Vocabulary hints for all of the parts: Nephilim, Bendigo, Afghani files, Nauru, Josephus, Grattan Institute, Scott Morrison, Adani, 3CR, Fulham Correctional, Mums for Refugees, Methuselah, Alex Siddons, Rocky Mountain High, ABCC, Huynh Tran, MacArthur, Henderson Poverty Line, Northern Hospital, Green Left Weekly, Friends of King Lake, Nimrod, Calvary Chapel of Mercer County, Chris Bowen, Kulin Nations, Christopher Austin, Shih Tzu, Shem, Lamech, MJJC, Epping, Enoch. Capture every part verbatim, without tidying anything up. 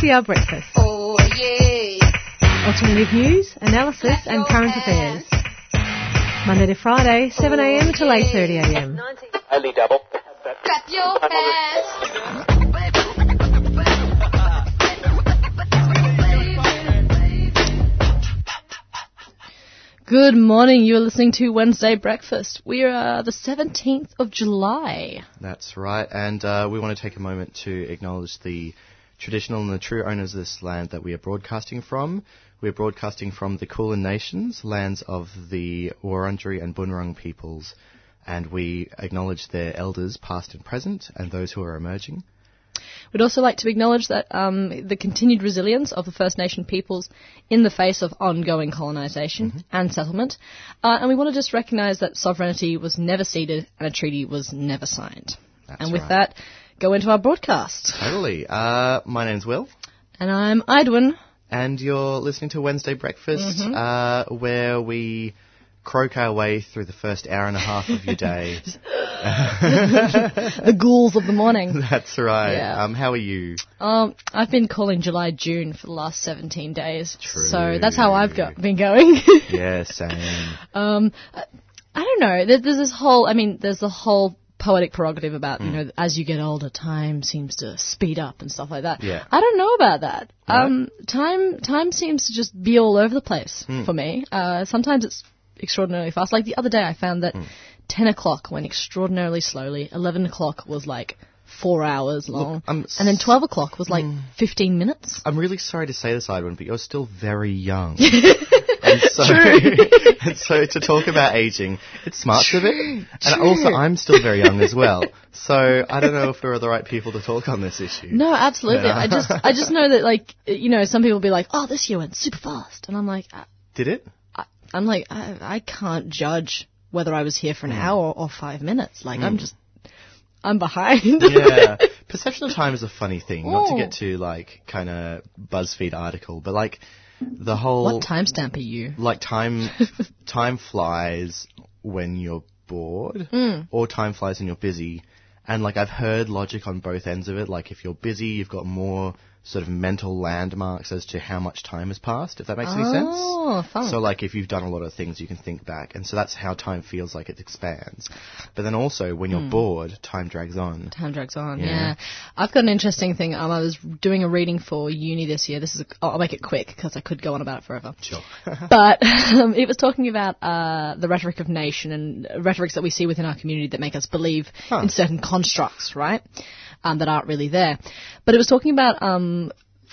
three C R Breakfast. Oh, yeah. Alternative news, analysis and current affairs. Monday to Friday, seven a.m. to eight thirty a.m. Only double. Clap your hands. Good morning. You're listening to Wednesday Breakfast. We are the seventeenth of July. That's right. And uh, we want to take a moment to acknowledge the traditional and the true owners of this land that we are broadcasting from. We're broadcasting from the Kulin Nations, lands of the Wurundjeri and Bunurong peoples. And we acknowledge their elders, past and present, and those who are emerging. We'd also like to acknowledge that um, the continued resilience of the First Nation peoples in the face of ongoing colonisation mm-hmm. and settlement. Uh, and we want to just recognise that sovereignty was never ceded and a treaty was never signed. That's and with right. that, go into our broadcast. Totally. Uh, my name's Will. And I'm Edwin. And you're listening to Wednesday Breakfast, mm-hmm. uh, where we croak our way through the first hour and a half of your day. The ghouls of the morning. That's right. Yeah. Um, how are you? Um, I've been calling July June for the last seventeen days. True. So that's how I've go- been going. Yeah, same. Um, I don't know. There, there's this whole, I mean, there's the whole poetic prerogative about, mm. you know, as you get older, time seems to speed up and stuff like that. Yeah. I don't know about that. Right. Um, time time seems to just be all over the place mm. for me. Uh, sometimes it's extraordinarily fast. Like the other day I found that mm. ten o'clock went extraordinarily slowly, eleven o'clock was like four hours long, Look, and then twelve o'clock was like mm. fifteen minutes. I'm really sorry to say this, Edwin, but you're still very young. And so, and so to talk about ageing, it's smart true, of it. And true. Also, I'm still very young as well. So I don't know if we're the right people to talk on this issue. No, absolutely. Yeah. I just I just know that, like, you know, some people will be like, oh, this year went super fast. And I'm like... Uh, Did it? I, I'm like, I, I can't judge whether I was here for an mm. hour or five minutes. Like, mm. I'm just, I'm behind. Yeah. Perception of time is a funny thing. Oh. Not to get to, like, kind of BuzzFeed article, but, like, the whole... What timestamp are you? Like, time time flies when you're bored, mm. or time flies when you're busy. And, like, I've heard logic on both ends of it. Like, if you're busy, you've got more sort of mental landmarks as to how much time has passed, if that makes oh, any sense. Oh, fun. So, like, if you've done a lot of things, you can think back. And so that's how time feels like it expands. But then also, when you're mm. bored, time drags on. Time drags on, yeah. yeah. I've got an interesting thing. Um, I was doing a reading for uni this year. This is, a, I'll make it quick, because I could go on about it forever. Sure. But um, it was talking about uh, the rhetoric of nation and rhetorics that we see within our community that make us believe huh. in certain constructs, right? Um, that aren't really there. But it was talking about um,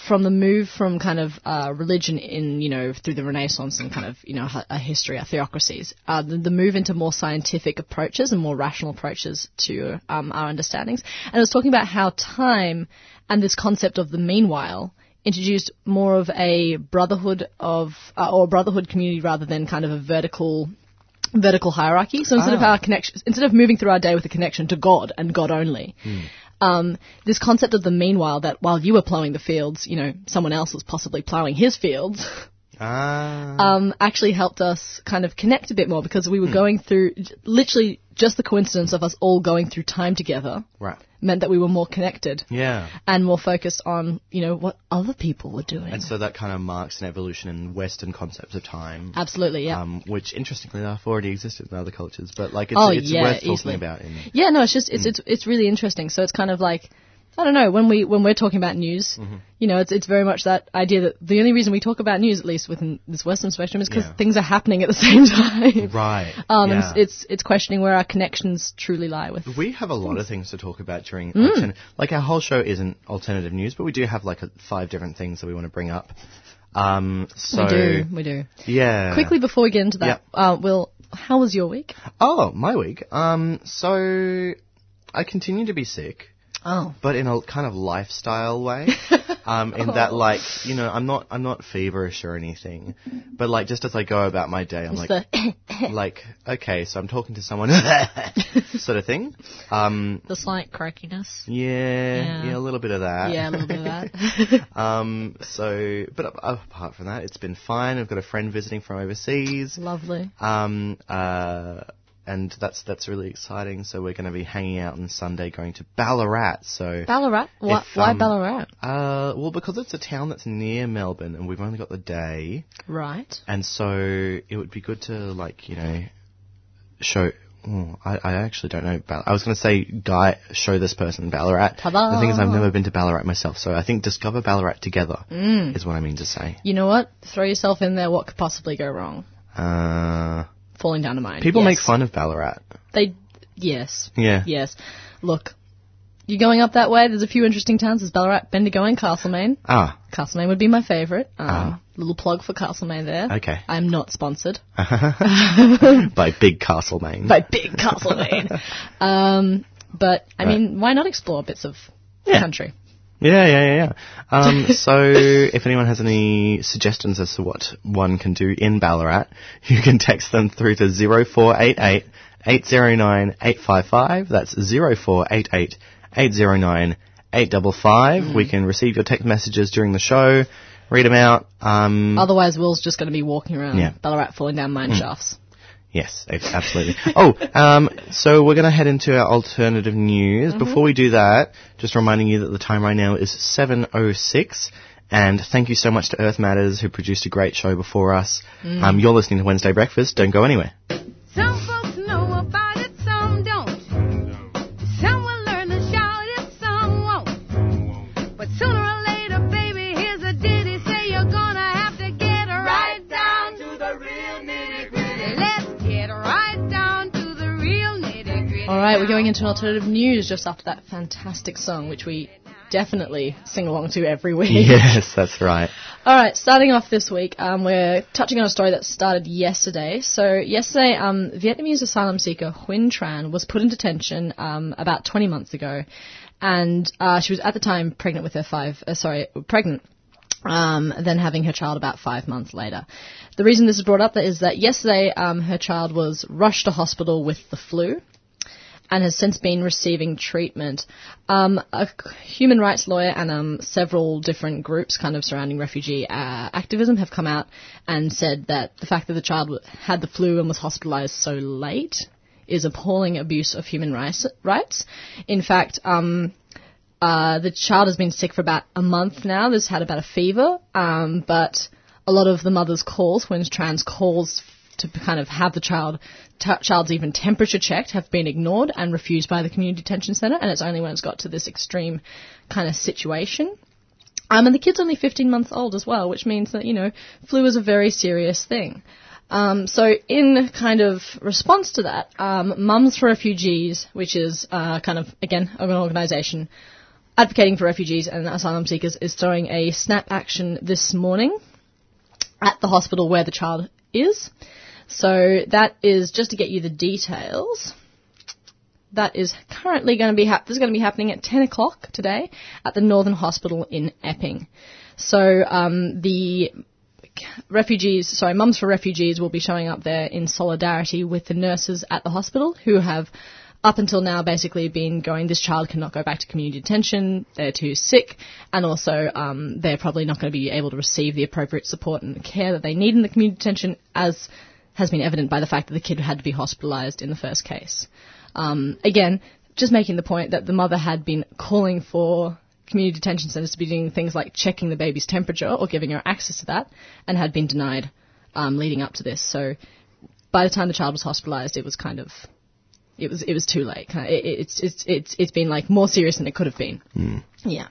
from the move from kind of uh, religion in, you know, through the Renaissance and kind of, you know, a history, our theocracies, uh, the, the move into more scientific approaches and more rational approaches to um, our understandings. And it was talking about how time and this concept of the meanwhile introduced more of a brotherhood of, uh, or brotherhood community rather than kind of a vertical vertical hierarchy. So instead ah. of our connection, instead of moving through our day with a connection to God and God only, mm. Um, this concept of the meanwhile, that while you were plowing the fields, you know, someone else was possibly plowing his fields, ah. um, actually helped us kind of connect a bit more, because we were mm. going through, literally just the coincidence of us all going through time together right. meant that we were more connected yeah. and more focused on, you know, what other people were doing. And so that kind of marks an evolution in Western concepts of time. Absolutely, yeah. Um, which, interestingly enough, already existed in other cultures, but, like, it's, oh, it's yeah, worth talking easily. About. In yeah, no, it's just, it's, mm. it's it's really interesting. So it's kind of like, I don't know, when, we, when we're talking about news, mm-hmm. you know, it's it's very much that idea that the only reason we talk about news, at least within this Western spectrum, is because yeah. things are happening at the same time. Right. Um, yeah. and it's, it's questioning where our connections truly lie with. We have a lot things. of things to talk about during, mm. altern- like, our whole show isn't alternative news, but we do have, like, a, five different things that we want to bring up. Um, so we do, we do. Yeah. Quickly before we get into that, yep. uh, Will, how was your week? Oh, my week? Um, so I continue to be sick. Oh. But in a kind of lifestyle way, um, in oh. that, like, you know, I'm not I'm not feverish or anything, but, like, just as I go about my day, I'm just like, like, okay, so I'm talking to someone, sort of thing. Um, the slight croakiness. Yeah, yeah, yeah, a little bit of that. Yeah, a little bit of that. um, so, but apart from that, it's been fine. I've got a friend visiting from overseas. Lovely. Um, uh. and that's that's really exciting. So we're going to be hanging out on Sunday, going to Ballarat. So Ballarat? Why, if, um, why Ballarat? Uh, well, because it's a town that's near Melbourne, and we've only got the day. Right. And so it would be good to, like, you know, show. Oh, I, I actually don't know. Ball- I was going to say, guy, show this person Ballarat. Ta-da. The thing is, I've never been to Ballarat myself, so I think discover Ballarat together mm. is what I mean to say. You know what? Throw yourself in there. What could possibly go wrong? Uh, Falling down a mine. People yes. make fun of Ballarat. They, yes. Yeah. Yes. Look, you're going up that way. There's a few interesting towns. There's Ballarat, Bendigo, and Castlemaine. Ah. Castlemaine would be my favourite. Um, ah. Little plug for Castlemaine there. Okay. I'm not sponsored. By Big Castlemaine. By Big Castlemaine. um, but, I right. mean, why not explore bits of yeah. the country? Yeah, yeah, yeah, yeah. Um, so if anyone has any suggestions as to what one can do in Ballarat, you can text them through to zero four eight eight, eight zero nine, eight five five. That's zero four eight eight, eight zero nine, eight five five. Mm. We can receive your text messages during the show. Read them out. Um, Otherwise, Will's just going to be walking around yeah. Ballarat falling down mine mm. shafts. Yes, absolutely. oh, um, so we're going to head into our alternative news. Mm-hmm. Before we do that, just reminding you that the time right now is seven oh six. And thank you so much to Earth Matters, who produced a great show before us. Mm. Um, you're listening to Wednesday Breakfast. Don't go anywhere. Some folks know about it, some don't. Some will learn to shout it, some won't. But sooner or all right, we're going into alternative news just after that fantastic song, which we definitely sing along to every week. Yes, that's right. All right, starting off this week, um, we're touching on a story that started yesterday. So yesterday, um, Vietnamese asylum seeker Huynh Tran was put in detention um, about twenty months ago, and uh, she was at the time pregnant with her five. Uh, sorry, pregnant. Um, then having her child about five months later. The reason this is brought up is that yesterday um, her child was rushed to hospital with the flu and has since been receiving treatment. Um, a human rights lawyer and um, several different groups kind of surrounding refugee uh, activism have come out and said that the fact that the child had the flu and was hospitalised so late is appalling abuse of human rights. rights. In fact, um... Uh, the child has been sick for about a month now. This had about a fever, um, but a lot of the mother's calls, when trans calls to kind of have the child, t- child's even temperature checked, have been ignored and refused by the community detention centre, and it's only when it's got to this extreme kind of situation. Um, and the kid's only fifteen months old as well, which means that, you know, flu is a very serious thing. Um, so in kind of response to that, um, Mums for Refugees, which is uh, kind of, again, an organisation advocating for refugees and asylum seekers, is throwing a snap action this morning at the hospital where the child is. So that is, just to get you the details, that is currently going to be hap- this is going to be happening at ten o'clock today at the Northern Hospital in Epping. So um, the refugees, sorry, Mums for Refugees will be showing up there in solidarity with the nurses at the hospital who have up until now basically been going, this child cannot go back to community detention, they're too sick, and also um, they're probably not going to be able to receive the appropriate support and the care that they need in the community detention, as has been evident by the fact that the kid had to be hospitalised in the first case. Um, again, just making the point that the mother had been calling for community detention centres to be doing things like checking the baby's temperature or giving her access to that, and had been denied um, leading up to this. So by the time the child was hospitalised, it was kind of... It was it was too late. It, it's it's it's it's been like more serious than it could have been. Mm. Yeah.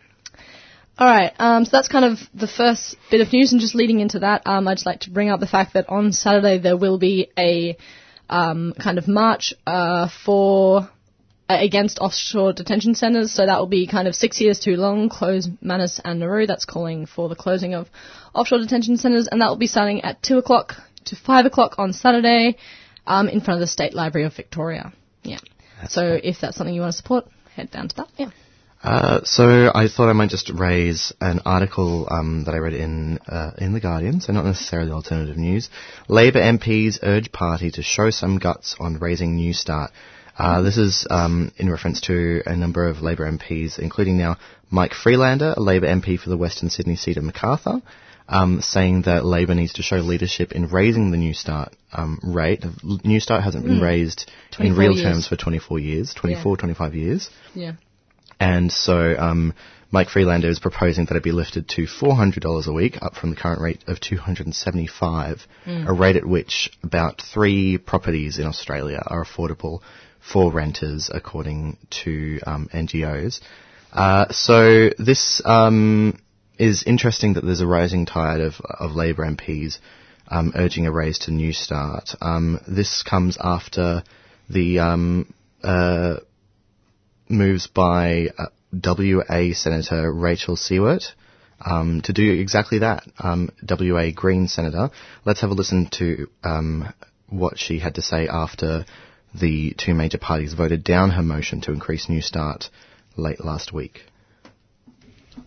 All right. Um, so that's kind of the first bit of news, and just leading into that, um, I'd just like to bring up the fact that on Saturday there will be a um, kind of march uh, for uh, against offshore detention centres. So that will be kind of six years too long. Close Manus and Nauru. That's calling for the closing of offshore detention centres, and that will be starting at two o'clock to five o'clock on Saturday um, in front of the State Library of Victoria. Yeah. That's so great. If that's something you want to support, head down to that. Yeah. Uh, so I thought I might just raise an article um, that I read in uh, in The Guardian, so not necessarily alternative news. Labour M Ps urge party to show some guts on raising New Start. Uh, this is um, in reference to a number of Labour M Ps, including now Mike Freelander, a Labour M P for the Western Sydney seat of Macarthur, um, saying that Labor needs to show leadership in raising the New Start um, rate. New Start hasn't been mm. raised in real years. terms for twenty-four years, twenty-four, yeah. twenty-five years. Yeah. And so um, Mike Freelander is proposing that it be lifted to four hundred dollars a week, up from the current rate of two hundred seventy-five dollars, mm. a rate at which about three properties in Australia are affordable for renters, according to um, N G Os. Uh, so this um, is interesting that there's a rising tide of, of Labor M Ps um, urging a raise to New Start. Um, this comes after the... Um, uh, moves by uh, W A Senator Rachel Siewert um, to do exactly that, um, W A Green Senator. Let's have a listen to um, what she had to say after the two major parties voted down her motion to increase New Start late last week.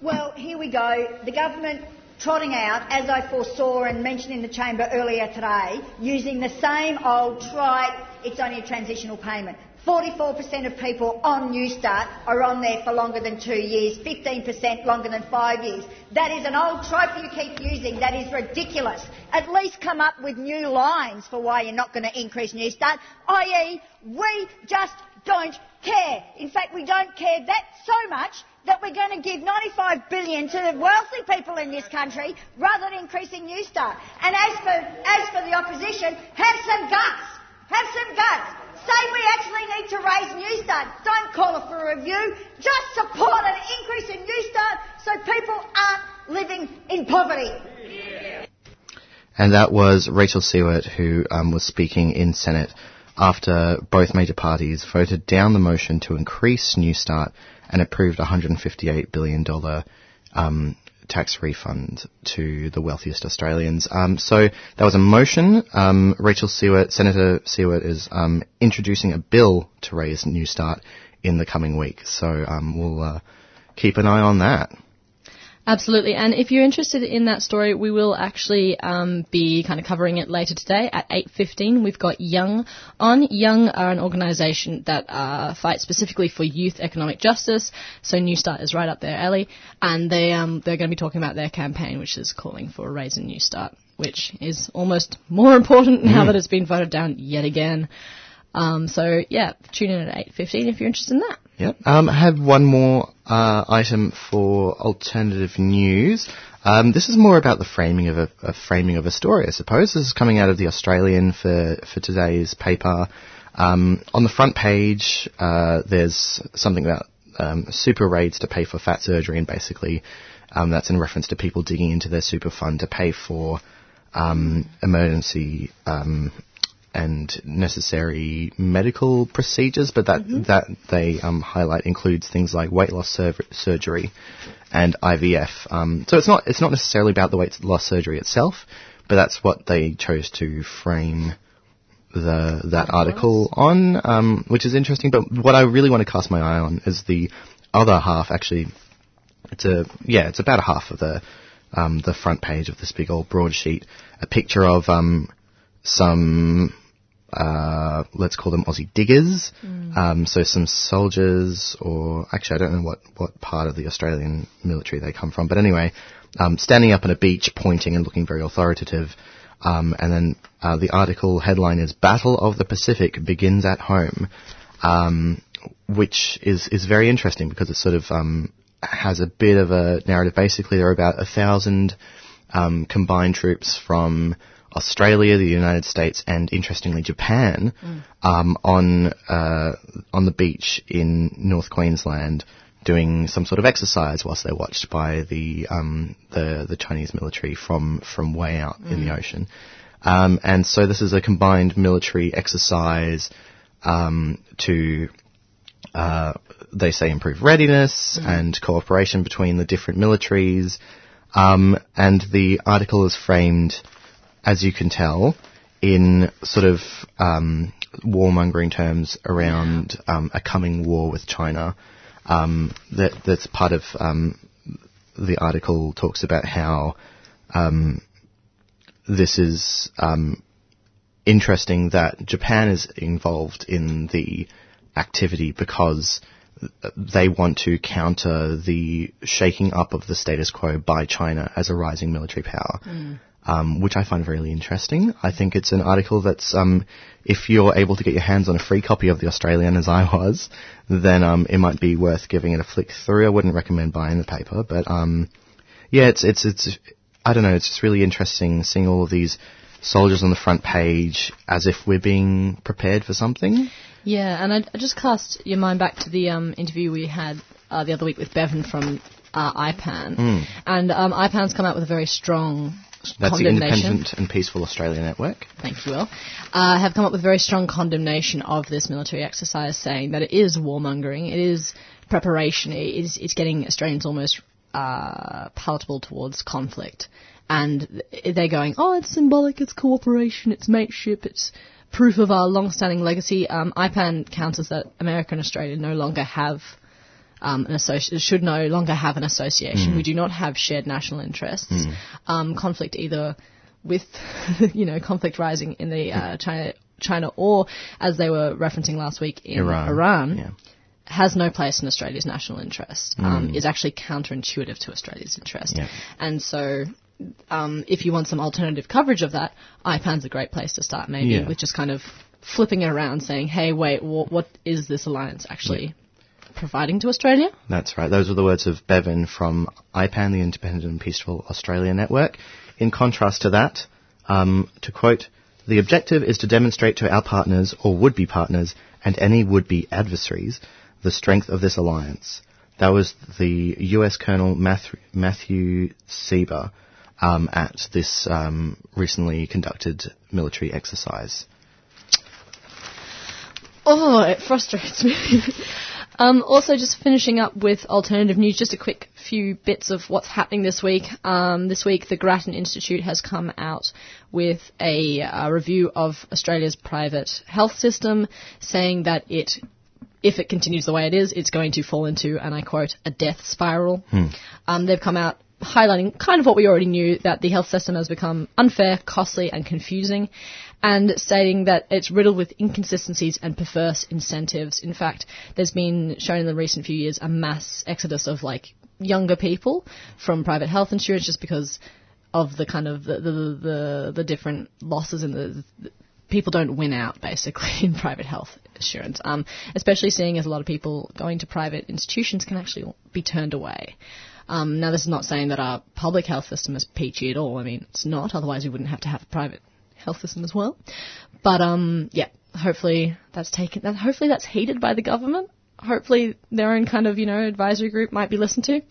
Well, here we go. The government trotting out, as I foresaw and mentioned in the chamber earlier today, using the same old trite, it's only a transitional payment. forty-four percent of people on New Start are on there for longer than two years, fifteen percent longer than five years. That is an old trope you keep using. That is ridiculous. At least come up with new lines for why you're not going to increase New Start, that is we just don't care. In fact, we don't care that so much that we're going to give ninety-five billion dollars to the wealthy people in this country rather than increasing New Start. And as for, as for the opposition, have some guts. Have some guts. Say we actually need to raise New Start. Don't call it for a review. Just support an increase in New Start so people aren't living in poverty. Yeah. And that was Rachel Siewert, who um, was speaking in Senate after both major parties voted down the motion to increase New Start and approved a one hundred fifty-eight billion dollars um, tax refund to the wealthiest Australians. Um, so that was a motion. Um, Rachel Siewert, Senator Siewert, is um, introducing a bill to raise New Start in the coming week. So um, we'll uh, keep an eye on that. Absolutely. And if you're interested in that story, we will actually um, be kind of covering it later today at eight fifteen. We've got Young on. Young are an organisation that uh, fights specifically for youth economic justice. So New Start is right up their alley. And they, um, they're going to be talking about their campaign, which is calling for a raise in New Start, which is almost more important mm. now that it's been voted down yet again. Um, so, yeah, tune in at eight fifteen if you're interested in that. Yep. Um, I have one more uh, item for alternative news. Um, this is more about the framing of a, a framing of a story, I suppose. This is coming out of The Australian for, for today's paper. Um, on the front page, uh, there's something about um, super raids to pay for fat surgery, and basically um, that's in reference to people digging into their super fund to pay for um, emergency um and necessary medical procedures, but that mm-hmm. that they um, highlight includes things like weight loss sur- surgery and I V F. Um, so it's not it's not necessarily about the weight loss surgery itself, but that's what they chose to frame the that article on, um, which is interesting. But what I really want to cast my eye on is the other half. Actually, it's a yeah, it's about a half of the um, the front page of this big old broadsheet. A picture of um, some. Uh, let's call them Aussie diggers. Mm. Um, so some soldiers, or actually I don't know what, what part of the Australian military they come from, but anyway, um, standing up on a beach pointing and looking very authoritative. Um, and then uh, the article headline is Battle of the Pacific Begins at Home, um, which is, is very interesting because it sort of um, has a bit of a narrative. Basically, there are about a thousand um, combined troops from Australia, the United States, and interestingly Japan, mm. um, on uh, on the beach in North Queensland, doing some sort of exercise whilst they're watched by the um, the, the Chinese military from from way out mm. in the ocean. Um, and so this is a combined military exercise um, to, uh, they say, improve readiness mm. and cooperation between the different militaries. Um, and the article is framed, as you can tell, in sort of um, warmongering terms around um, a coming war with China. Um, that that's part of um, the article talks about how um, this is um, interesting that Japan is involved in the activity because they want to counter the shaking up of the status quo by China as a rising military power, mm. um, which I find really interesting. I think it's an article that's, um, if you're able to get your hands on a free copy of The Australian, as I was, then um, it might be worth giving it a flick through. I wouldn't recommend buying the paper, but um, yeah, it's it's it's I don't know. It's just really interesting seeing all of these soldiers on the front page as if we're being prepared for something. Yeah, and I, I just cast your mind back to the um, interview we had uh, the other week with Bevan from uh, I P A N. Mm. And um, I P A N's come out with a very strong That's condemnation. That's the Independent and Peaceful Australia Network. Thank you, Will. Uh, have come up with a very strong condemnation of this military exercise, saying that it is warmongering, it is preparation, it is, it's getting Australians almost uh, palatable towards conflict. And they're going, oh, it's symbolic, it's cooperation, it's mateship, it's proof of our long-standing legacy. Um, I P A N counters that America and Australia no longer have um, an associ- should no longer have an association. Mm. We do not have shared national interests. Mm. Um, conflict either with, you know, conflict rising in the uh, China, China, or as they were referencing last week in Iran, Iran yeah. has no place in Australia's national interest. Um, mm. Is actually counterintuitive to Australia's interest, yeah. and so. Um, if you want some alternative coverage of that, I P A N's a great place to start, maybe, yeah. with just kind of flipping it around, saying, hey, wait, wh- what is this alliance actually yeah. providing to Australia? That's right. Those were the words of Bevan from I P A N, the Independent and Peaceful Australia Network. In contrast to that, um, to quote, the objective is to demonstrate to our partners, or would-be partners, and any would-be adversaries, the strength of this alliance. That was the U S Colonel Matthew, Matthew Sieber, Um, at this um, recently conducted military exercise. Oh, it frustrates me. um, also, just finishing up with alternative news, just a quick few bits of what's happening this week. Um, this week, the Grattan Institute has come out with a, a review of Australia's private health system, saying that it, if it continues the way it is, it's going to fall into, and I quote, a death spiral. Hmm. Um, they've come out highlighting kind of what we already knew, that the health system has become unfair, costly and confusing, and stating that it's riddled with inconsistencies and perverse incentives. In fact, there's been shown in the recent few years a mass exodus of like younger people from private health insurance just because of the kind of the the, the, the different losses and the, the people don't win out, basically, in private health insurance, um, especially seeing as a lot of people going to private institutions can actually be turned away. Um, now, this is not saying that our public health system is peachy at all. I mean, it's not. Otherwise, we wouldn't have to have a private health system as well. But, um, yeah, hopefully that's taken. That, hopefully that's heeded by the government. Hopefully their own kind of, you know, advisory group might be listened to.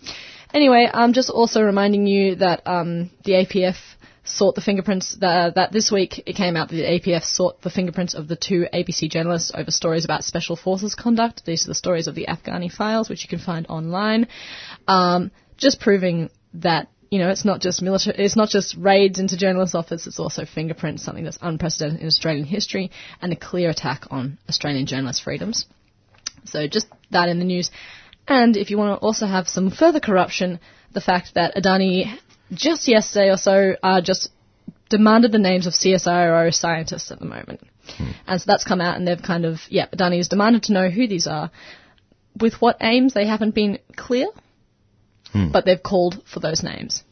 Anyway, I'm um, just also reminding you that um, the A P F sought the fingerprints, that, that this week it came out that the A P F sought the fingerprints of the two A B C journalists over stories about special forces conduct. These are the stories of the Afghani files, which you can find online. Um, Just proving that, you know, it's not just military, it's not just raids into journalists' offices, it's also fingerprints, something that's unprecedented in Australian history, and a clear attack on Australian journalists' freedoms. So just that in the news. And if you want to also have some further corruption, the fact that Adani just yesterday or so uh, just demanded the names of C S I R O scientists at the moment. Hmm. And so that's come out, and they've kind of, yeah, Adani has demanded to know who these are. With what aims, they haven't been clear. Hmm. But they've called for those names.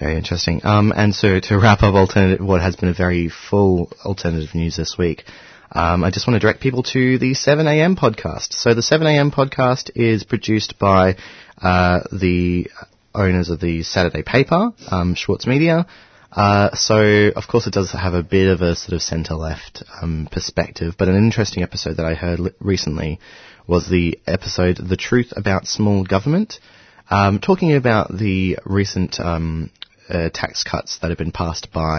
Very interesting. Um, and so to wrap up alternative, what has been a very full alternative news this week, um, I just want to direct people to the seven a.m. podcast. So the seven a.m. podcast is produced by uh, the owners of the Saturday Paper, um, Schwartz Media. Uh, so, of course, it does have a bit of a sort of centre-left um, perspective, but an interesting episode that I heard li- recently was the episode The Truth About Small Government, Um, talking about the recent um, uh, tax cuts that have been passed by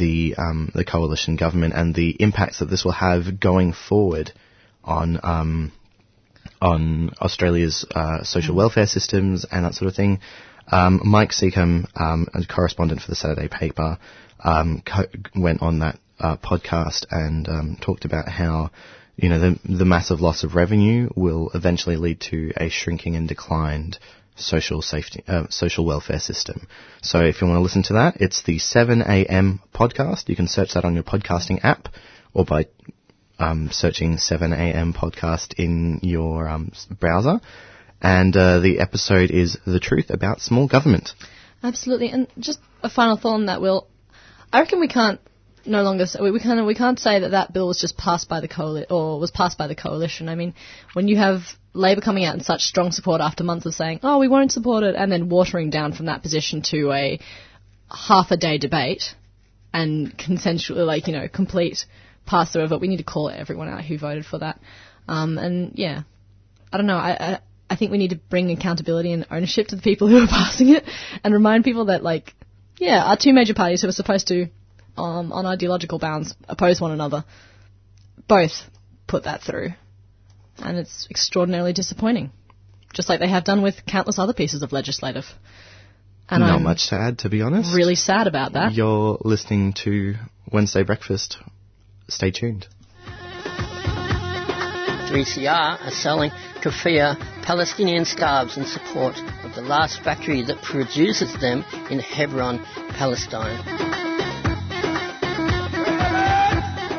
the um, the coalition government and the impacts that this will have going forward on um, on Australia's uh, social welfare systems and that sort of thing. Um, Mike Seacombe, um, a correspondent for the Saturday Paper, um, co- went on that uh, podcast and um, talked about how, you know, the, the massive loss of revenue will eventually lead to a shrinking and declined social safety, uh, social welfare system. So if you want to listen to that, it's the seven a.m. podcast. You can search that on your podcasting app or by um, searching seven a m podcast in your um, browser. And uh, the episode is The Truth About Small Government. Absolutely. And just a final thought on that, Will. I reckon we can't no longer – we can't, we can't say that that bill was just passed by the coali- or was passed by the coalition. I mean, when you have Labor coming out in such strong support after months of saying, oh, we won't support it, and then watering down from that position to a half-a-day debate and consensual, like, you know, complete pass-through of it, we need to call everyone out who voted for that. Um, and, yeah, I don't know. I, I I think we need to bring accountability and ownership to the people who are passing it and remind people that, like, yeah, our two major parties who are supposed to, um, on ideological bounds, oppose one another, both put that through. And it's extraordinarily disappointing, just like they have done with countless other pieces of legislative. And Not I'm much sad, to be honest. Really sad about that. You're listening to Wednesday Breakfast. Stay tuned. three C R are selling keffiyeh Palestinian scarves in support of the last factory that produces them in Hebron, Palestine.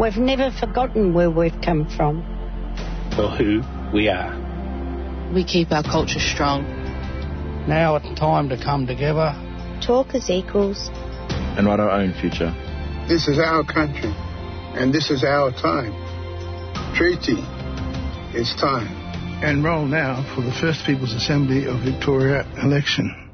We've never forgotten where we've come from. For who we are. We keep our culture strong. Now it's time to come together. Talk as equals. And write our own future. This is our country. And this is our time. Treaty, it's time. Enroll now for the First People's Assembly of Victoria election.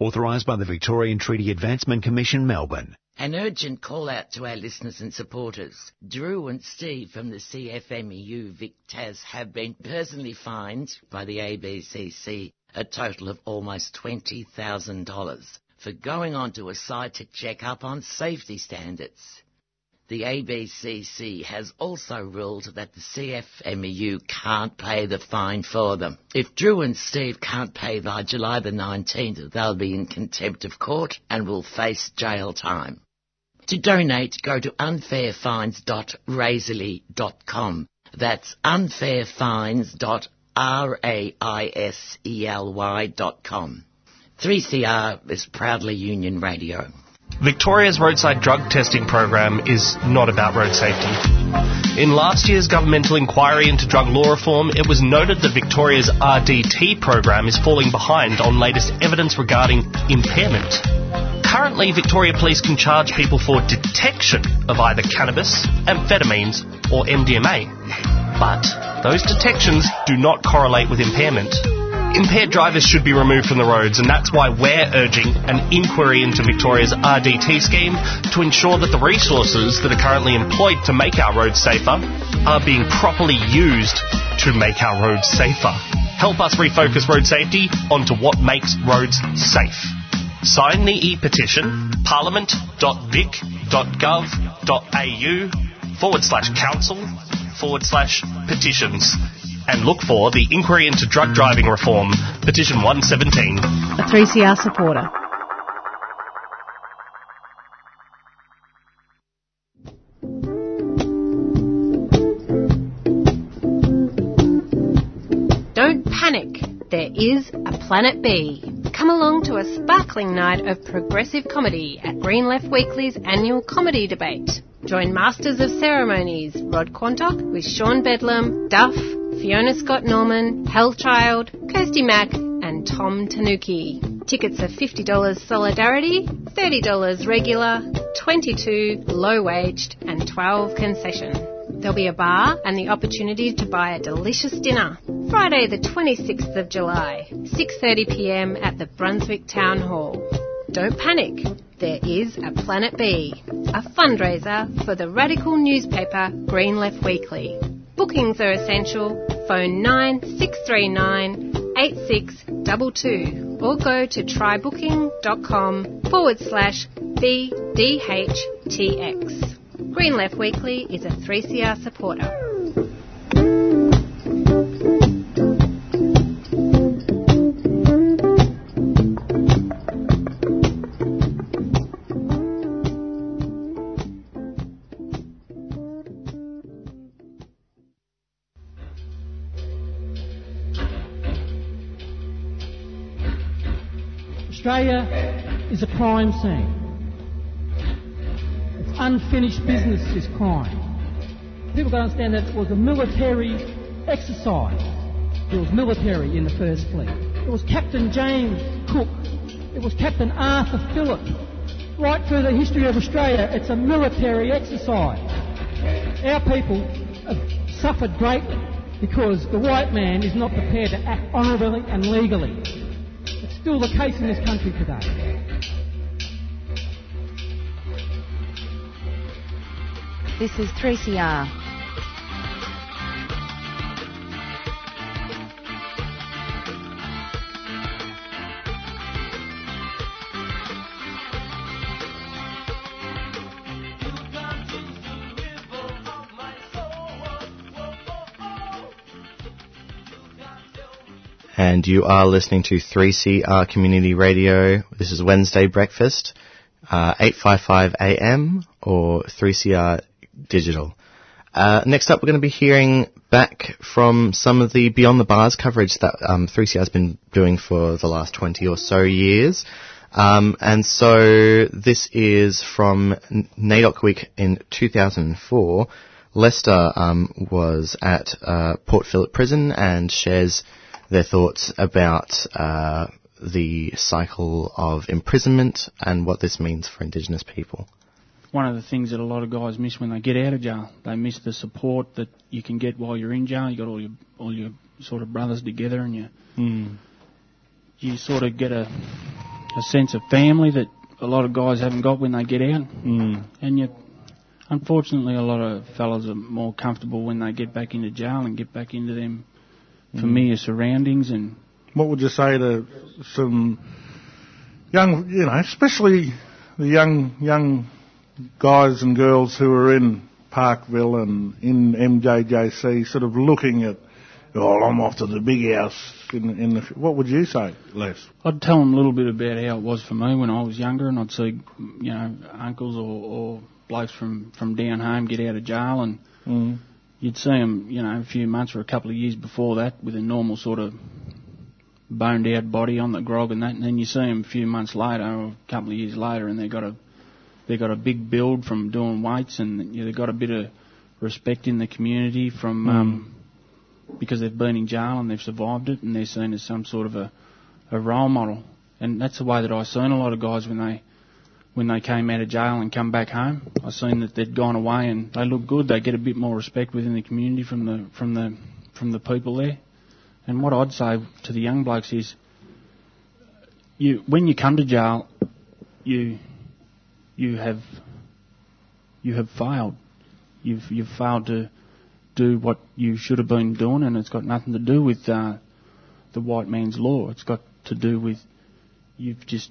Authorised by the Victorian Treaty Advancement Commission, Melbourne. An urgent call out to our listeners and supporters. Drew and Steve from the C F M E U VicTas have been personally fined by the A B C C a total of almost twenty thousand dollars for going onto a site to check up on safety standards. The A B C C has also ruled that the C F M E U can't pay the fine for them. If Drew and Steve can't pay by July the nineteenth, they'll be in contempt of court and will face jail time. To donate, go to unfair fines dot raisely dot com. That's unfair fines dot raisely dot com. three C R is proudly union radio. Victoria's roadside drug testing program is not about road safety. In last year's governmental inquiry into drug law reform, it was noted that Victoria's R D T program is falling behind on latest evidence regarding impairment. Currently, Victoria Police can charge people for detection of either cannabis, amphetamines, or M D M A. But those detections do not correlate with impairment. Impaired drivers should be removed from the roads, and that's why we're urging an inquiry into Victoria's R D T scheme to ensure that the resources that are currently employed to make our roads safer are being properly used to make our roads safer. Help us refocus road safety onto what makes roads safe. Sign the e-petition, parliament.vic.gov.au forward slash council forward slash petitions. And look for the Inquiry into Drug Driving Reform, Petition one seventeen. A three C R supporter. Don't panic. There is a Planet B. Come along to a sparkling night of progressive comedy at Green Left Weekly's annual comedy debate. Join Masters of Ceremonies Rod Quantock with Sean Bedlam, Duff, Fiona Scott-Norman, Hellchild, Kirsty Mack and Tom Tanuki. Tickets are fifty dollars solidarity, thirty dollars regular, twenty-two dollars low-waged and twelve dollars concession. There'll be a bar and the opportunity to buy a delicious dinner. Friday the twenty-sixth of July, six thirty p m at the Brunswick Town Hall. Don't panic, there is a Planet B, a fundraiser for the radical newspaper Green Left Weekly. Bookings are essential. Phone nine six three nine eight six two two or go to trybooking dot com forward slash B D H T X. Green Left Weekly is a three C R supporter. Australia is a crime scene. It's unfinished business, this crime. People don't understand that it was a military exercise. It was military in the First Fleet. It was Captain James Cook. It was Captain Arthur Phillip. Right through the history of Australia, it's a military exercise. Our people have suffered greatly because the white man is not prepared to act honourably and legally. Still the case in this country today. This is three C R. And you are listening to three C R Community Radio. This is Wednesday Breakfast, uh, eight fifty-five a m or three C R Digital. Uh, next up, we're going to be hearing back from some of the Beyond the Bars coverage that um, three C R's been doing for the last twenty or so years. Um, and so this is from NAIDOC Week in two thousand four. Lester um, was at uh, Port Phillip Prison and shares their thoughts about uh, the cycle of imprisonment and what this means for Indigenous people. One of the things that a lot of guys miss when they get out of jail, they miss the support that you can get while you're in jail. You got all your all your sort of brothers together, and you mm. you sort of get a a sense of family that a lot of guys haven't got when they get out. Mm. And you, unfortunately, a lot of fellas are more comfortable when they get back into jail and get back into them familiar surroundings. And what would you say to some young, you know, especially the young young guys and girls who are in Parkville and in M J J C, sort of looking at, oh, I'm off to the big house. In, in the, what would you say, Les? I'd tell them a little bit about how it was for me when I was younger, and I'd see, you know, uncles or, or blokes from, from down home get out of jail, and mm. you'd see them, you know, a few months or a couple of years before that with a normal sort of boned-out body on the grog and that, and then you see them a few months later or a couple of years later, and they got a they got a big build from doing weights, and you know, they got a bit of respect in the community from mm. um, because they've been in jail and they've survived it, and they're seen as some sort of a, a role model. And that's the way that I seen a lot of guys when they. when they came out of jail and come back home. I seen that they'd gone away and they looked good. They get a bit more respect within the community from the from the from the people there. And what I'd say to the young blokes is, you when you come to jail, you you have you have failed. You've you've failed to do what you should have been doing, and it's got nothing to do with uh, the white man's law. It's got to do with you've just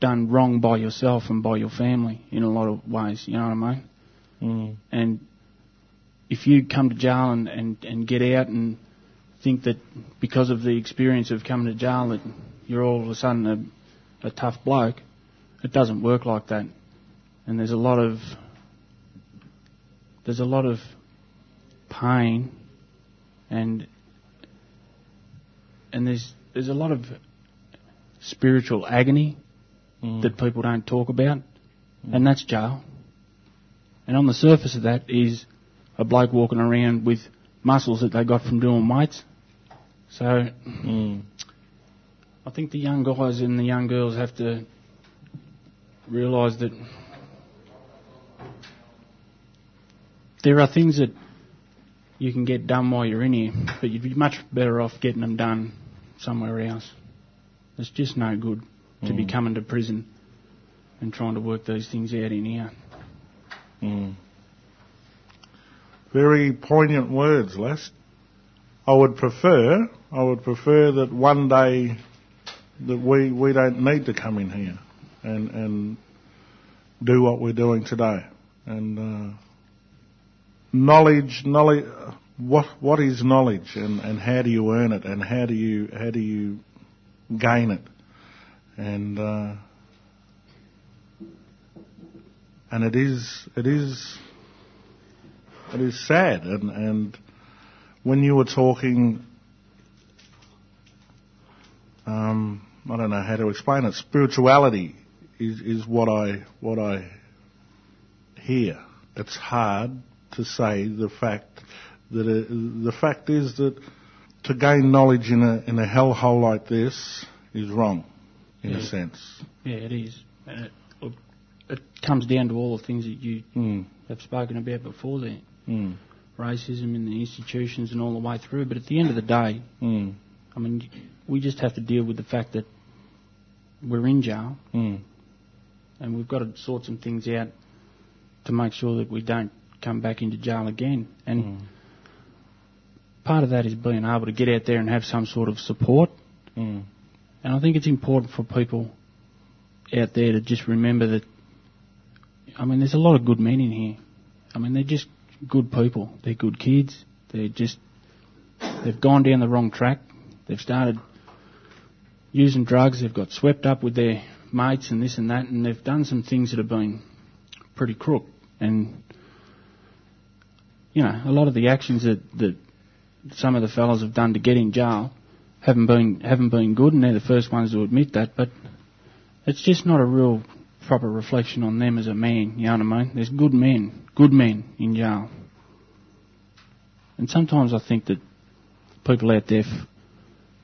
done wrong by yourself and by your family in a lot of ways, you know what I mean? Mm. And if you come to jail and, and, and get out and think that because of the experience of coming to jail that you're all of a sudden a, a tough bloke, it doesn't work like that. And there's a lot of there's a lot of pain and and there's there's a lot of spiritual agony that people don't talk about, and that's jail. And on the surface of that is a bloke walking around with muscles that they got from doing weights. So mm. I think the young guys and the young girls have to realise that there are things that you can get done while you're in here, but you'd be much better off getting them done somewhere else. It's just no good to be coming to prison and trying to work those things out in here. Mm. Very poignant words, Les. I would prefer, I would prefer that one day that we, we don't need to come in here and, and do what we're doing today. and uh, knowledge, knowledge. What what is knowledge, and, and how do you earn it, and how do you how do you gain it, and uh, and it is it is it is sad, and and when you were talking. Um, I don't know how to explain it. Spirituality is, is what I what I hear. It's hard to say the fact that it, the fact is that to gain knowledge in a in a hellhole like this is wrong, in yeah. a sense. Yeah, it is, and it it comes down to all the things that you mm. have spoken about before then, mm. racism in the institutions and all the way through. But at the end of the day, mm. I mean. We just have to deal with the fact that we're in jail mm. and we've got to sort some things out to make sure that we don't come back into jail again. And mm. part of that is being able to get out there and have some sort of support. Mm. And I think it's important for people out there to just remember that, I mean, there's a lot of good men in here. I mean, they're just good people. They're good kids. They're just, they've gone down the wrong track. They've started using drugs, they've got swept up with their mates and this and that, and they've done some things that have been pretty crook. And, you know, a lot of the actions that, that some of the fellas have done to get in jail haven't been haven't been good, and they're the first ones to admit that, but it's just not a real proper reflection on them as a man, you know what I mean? There's good men, good men in jail. And sometimes I think that people out there... F-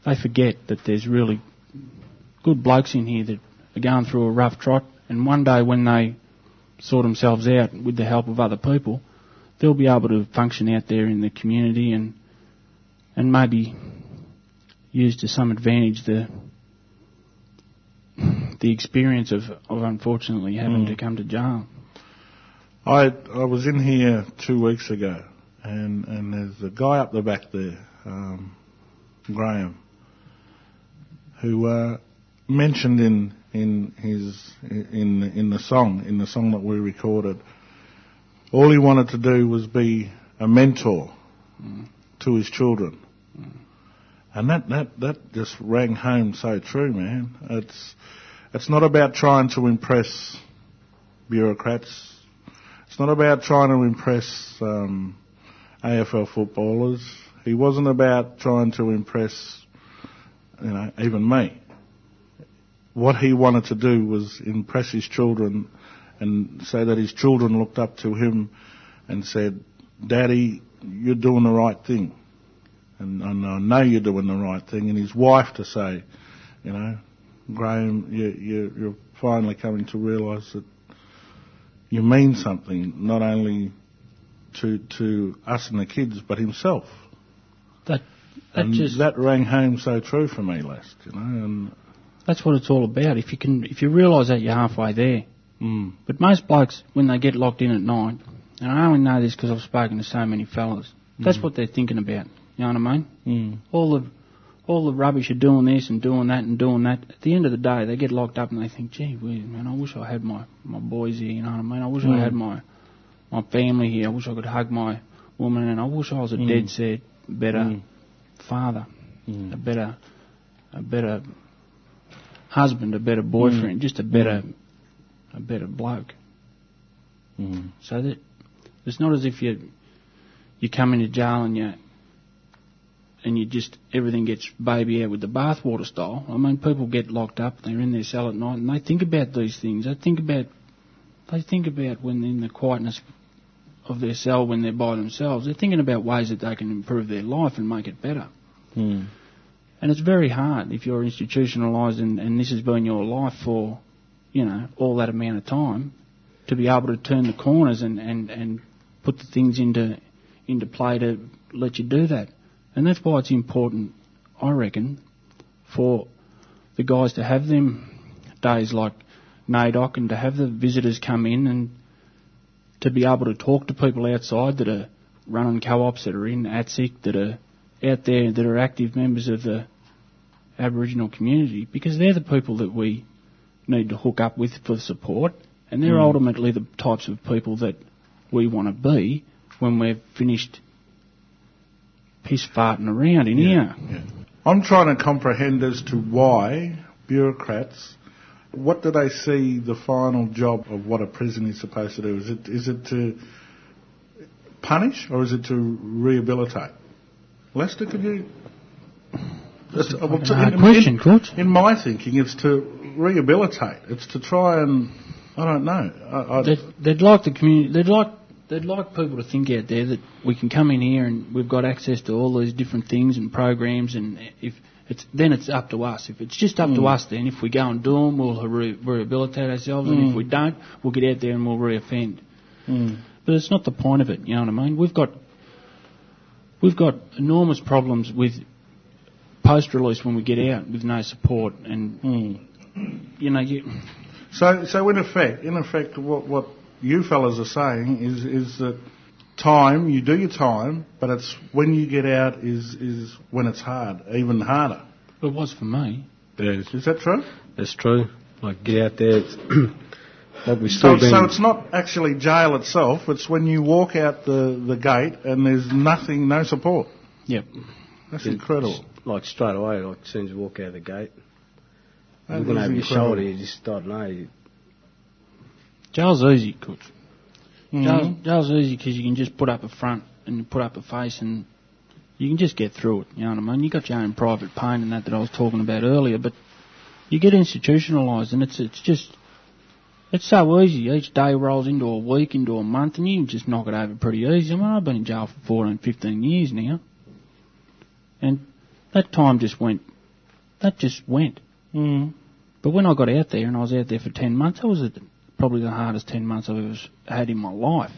They forget that there's really good blokes in here that are going through a rough trot, and one day when they sort themselves out with the help of other people, they'll be able to function out there in the community and and maybe use to some advantage the the experience of, of unfortunately having mm. to come to jail. I I was in here two weeks ago, and, and there's a guy up the back there, um, Graham, who uh, mentioned in in his in in the song in the song that we recorded, all he wanted to do was be a mentor mm. to his children, mm. and that, that that just rang home so true, man. It's it's not about trying to impress bureaucrats. It's not about trying to impress um, A F L footballers. He wasn't about trying to impress, you know, even me. What he wanted to do was impress his children and say that his children looked up to him and said, Daddy, you're doing the right thing. And, and I know you're doing the right thing. And his wife to say, you know, Graham, you, you, you're finally coming to realise that you mean something, not only to, to us and the kids, but himself. That, that and just, that rang home so true for me last, you know. And that's what it's all about. If you can, if you realise that, you're halfway there. Mm. But most blokes, when they get locked in at night, and I only know this because I've spoken to so many fellas, that's mm. what they're thinking about. You know what I mean? Mm. All the, all the rubbish of doing this and doing that and doing that. At the end of the day, they get locked up and they think, gee whiz, man, I wish I had my, my boys here. You know what I mean? I wish mm. I had my, my family here. I wish I could hug my woman, and I wish I was a mm. dead set. better mm. father, mm. a better a better husband, a better boyfriend, mm. just a better mm. a better bloke. Mm. So that it's not as if you you come into jail and you and you just everything gets baby out with the bathwater style. I mean, people get locked up, they're in their cell at night, and they think about these things. They think about they think about when they're in the quietness of their cell, when they're by themselves, they're thinking about ways that they can improve their life and make it better. Mm. And it's very hard if you're institutionalised and, and this has been your life for, you know, all that amount of time, to be able to turn the corners and, and, and put the things into into play to let you do that. And that's why it's important, I reckon, for the guys to have them days like NAIDOC and to have the visitors come in and to be able to talk to people outside that are running co-ops, that are in ATSIC, that are out there, that are active members of the Aboriginal community, because they're the people that we need to hook up with for support, and they're mm. ultimately the types of people that we want to be when we're finished piss farting around in yeah, here. Yeah. I'm trying to comprehend as to why bureaucrats, what do they see the final job of what a prison is supposed to do? Is it is it to punish or is it to rehabilitate? Lester, could you... That's a uh, question, Clutch. In my thinking, it's to rehabilitate. It's to try and... I don't know. I, they'd, they'd like the community... They'd like they'd like people to think out there that we can come in here and we've got access to all these different things and programs, and if it's then it's up to us. If it's just up mm. to us, then if we go and do them, we'll re- rehabilitate ourselves, mm. and if we don't, we'll get out there and we'll re-offend. Mm. But it's not the point of it, you know what I mean? We've got... We've got enormous problems with post-release when we get out with no support, and mm. you know you. So, so in effect, in effect, what what you fellas are saying is is that time you do your time, but it's when you get out is is when it's hard, even harder. It was for me. Yeah. Is that true? That's true. Like get out there. It's like we still so, so it's not actually jail itself. It's when you walk out the, the gate and there's nothing, no support. Yep. That's it's incredible. Like straight away, like as soon as you walk out of the gate, that looking over your shoulder, you just don't know. You... Jail's easy, Coach. Mm-hmm. Jail's, jail's easy because you can just put up a front and you put up a face and you can just get through it. You know what I mean? You got your own private pain and that that I was talking about earlier, but you get institutionalised and it's it's just it's so easy. Each day rolls into a week, into a month, and you can just knock it over pretty easy. I mean, I've been in jail for fourteen, fifteen years now, and that time just went, that just went. Mm. But when I got out there, and I was out there for ten months, that was a, probably the hardest ten months I've ever had in my life.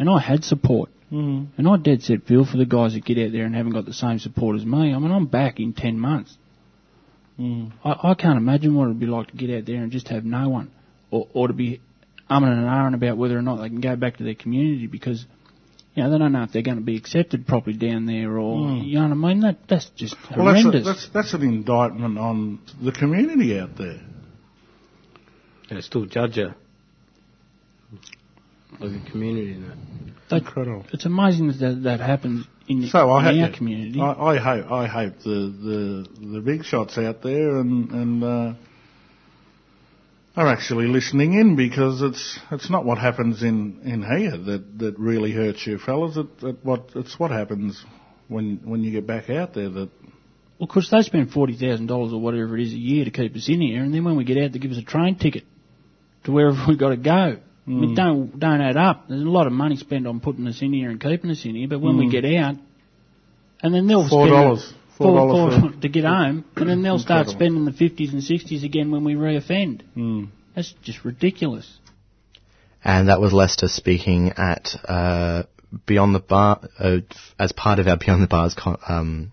And I had support. Mm. And I dead set feel for the guys that get out there and haven't got the same support as me. I mean, I'm back in ten months. Mm. I, I can't imagine what it would be like to get out there and just have no one, or, or to be umming and ahhing about whether or not they can go back to their community because... You know, they don't know if they're going to be accepted properly down there or, mm. you know what I mean? That, that's just horrendous. Well, that's, a, that's, that's an indictment on the community out there. They still judge you. Like a community, isn't it? That's incredible. It's amazing that that, that happens in, so in I our community. I, I hope, I hope the, the, the big shots out there and... and uh, are actually listening in because it's it's not what happens in, in here that, that really hurts you fellas. It, it what it's what happens when when you get back out there that. Well, of course they spend forty thousand dollars or whatever it is a year to keep us in here, and then when we get out, they give us a train ticket to wherever we got to go. Mm. I mean, don't don't add up. There's a lot of money spent on putting us in here and keeping us in here, but when mm. we get out, and then they'll four dollars Four, four to get home, and then they'll incredible. Start spending the fifties and sixties again when we reoffend. Mm. That's just ridiculous. And that was Lester speaking at uh, Beyond the Bar uh, as part of our Beyond the Bars con- um,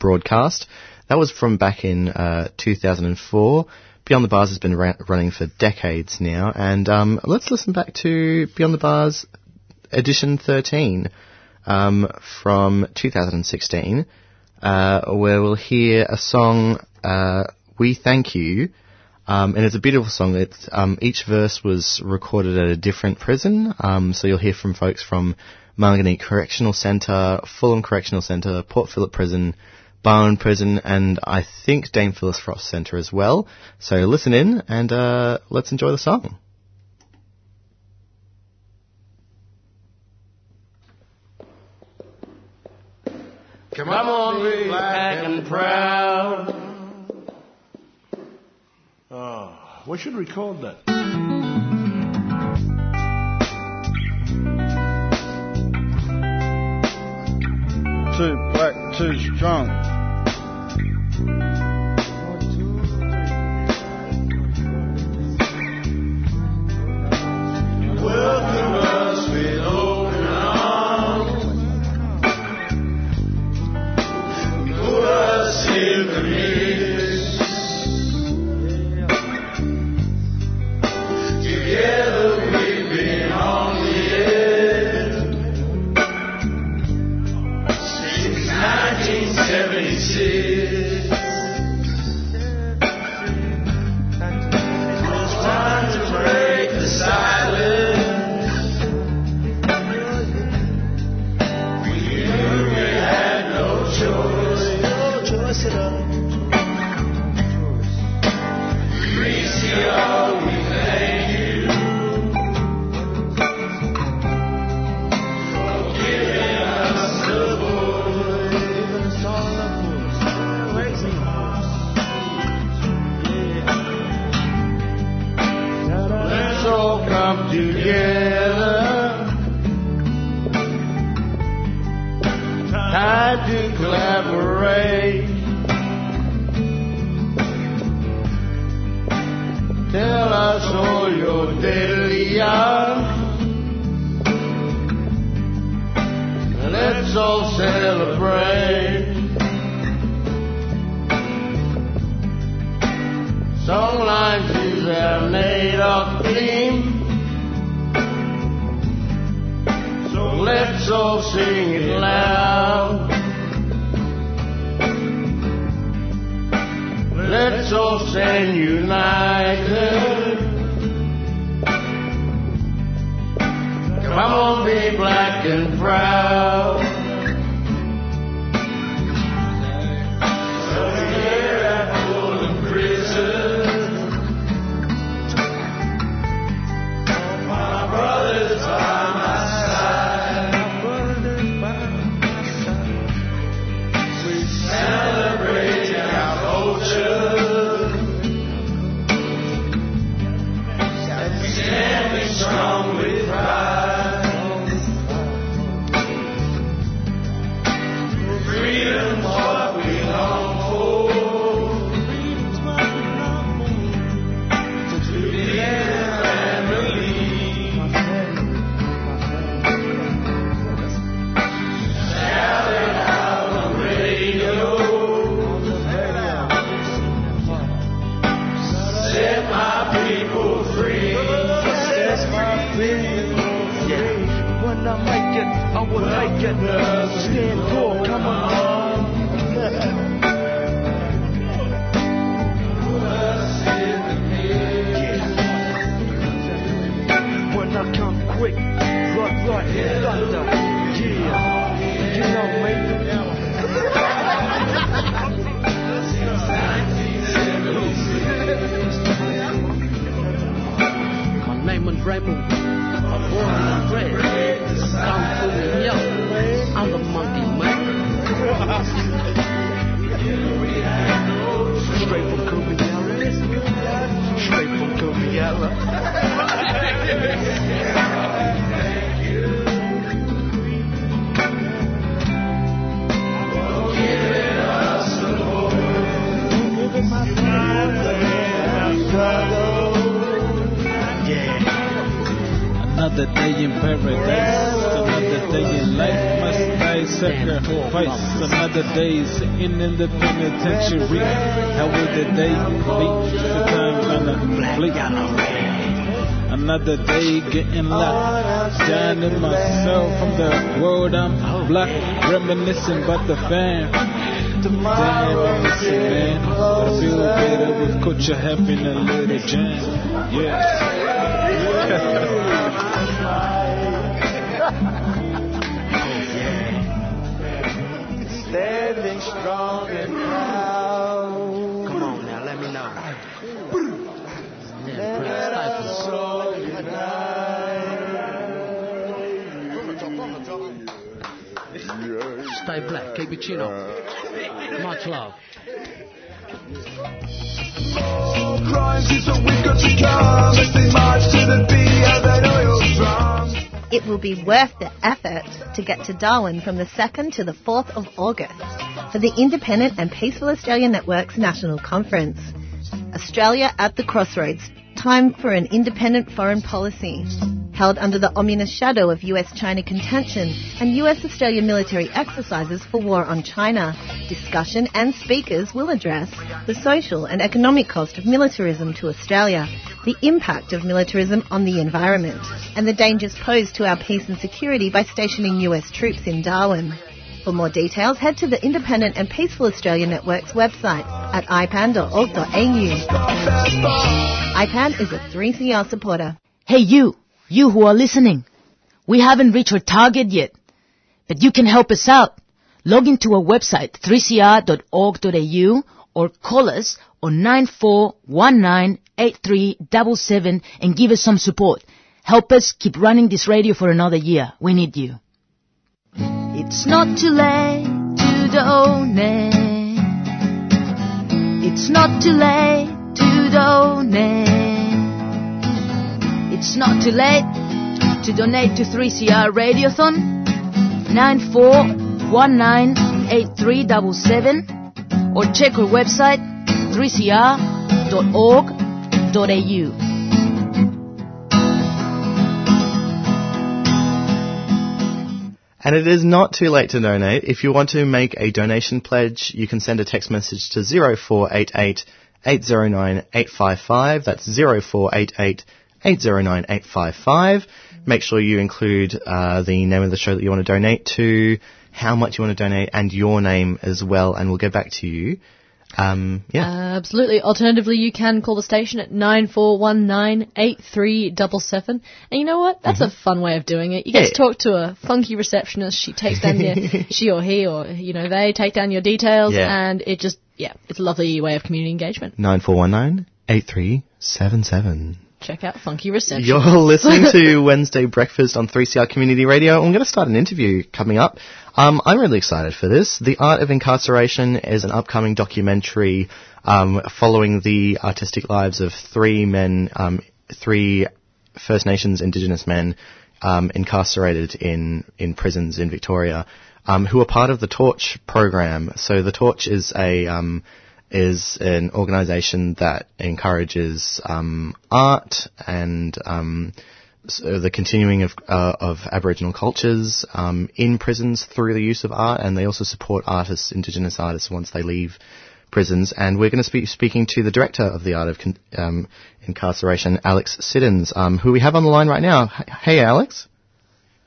broadcast. That was from back in uh, two thousand four. Beyond the Bars has been ra- running for decades now, and um, let's listen back to Beyond the Bars edition thirteen um, from two thousand sixteen. Uh, where we'll hear a song, uh, We Thank You, um, and it's a beautiful song. It's, um, each verse was recorded at a different prison, um, so you'll hear from folks from Mangani Correctional Centre, Fulham Correctional Centre, Port Phillip Prison, Barwon Prison, and I think Dame Phyllis Frost Centre as well. So listen in and, uh, let's enjoy the song. Come on, be black and proud. Oh, we should record that. Too black, too strong. Welcome us with open arms. In the midst, together we've been on the air since nineteen seventy-six. It's time to break the silence. mess it up. three C R, we thank you for giving us the voice, giving us all the voice, raising us. Yeah. Let's all come together, time to collaborate. Tell us all your daily hours. Let's all celebrate. Songlines is our native theme, so let's all sing it loud. Let's all stand united. Come on, be black and proud. So here at Fulham Prison, my brothers are. Another day getting locked, shining myself from the world I'm blocked, reminiscing about the fam. Damn, I'm missing, man. But I feel better with Coach having a little jam. Yeah. Standing strong and proud. Come on now, let me know. Let us all. Stay black, keep your chin up. Much love. Oh, crimes is what we've got to come. As they march to the beat of that oil drum. It will be worth the effort to get to Darwin from the second to the fourth of August for the Independent and Peaceful Australia Network's National Conference. Australia at the Crossroads. Time for an independent foreign policy. Held under the ominous shadow of U S-China contention and U S-Australia military exercises for war on China, discussion and speakers will address the social and economic cost of militarism to Australia, the impact of militarism on the environment, and the dangers posed to our peace and security by stationing U S troops in Darwin. For more details, head to the Independent and Peaceful Australia Network's website at I P A N dot org dot A U. I P A N is a three C R supporter. Hey you, you who are listening. We haven't reached our target yet, but you can help us out. Log into our website three c r dot org dot a u or call us on nine four one nine eight three seven seven and give us some support. Help us keep running this radio for another year. We need you. It's not too late to donate. It's not too late to donate. It's not too late to donate to three C R Radiothon nine four one nine eight three seven seven or check our website three c r dot org dot a u. And it is not too late to donate. If you want to make a donation pledge, you can send a text message to zero four eight eight eight zero nine eight five five. That's zero four eight eight eight zero nine eight five five. Make sure you include uh, the name of the show that you want to donate to, how much you want to donate, and your name as well, and we'll get back to you. Um, yeah. Uh, absolutely. Alternatively, you can call the station at nine four one nine eight three seven seven. And you know what? That's mm-hmm. a fun way of doing it. You get yeah. to talk to a funky receptionist. She takes down your, she or he or, you know, they take down your details. Yeah. And it just, yeah, it's a lovely way of community engagement. nine four one nine eight three seven seven. Check out Funky Receptionist. You're listening to Wednesday Breakfast on three C R Community Radio. I'm going to start an interview coming up. Um, I'm really excited for this. The Art of Incarceration is an upcoming documentary um, following the artistic lives of three men, um, three First Nations Indigenous men um, incarcerated in, in prisons in Victoria um, who are part of the Torch program. So the Torch is a... Um, is an organisation that encourages um, art and um, so the continuing of, uh, of Aboriginal cultures um, in prisons through the use of art, and they also support artists, Indigenous artists, once they leave prisons. And we're going to be speaking to the director of the Art of con- um, Incarceration, Alex Siddons, um, who we have on the line right now. Hey, Alex.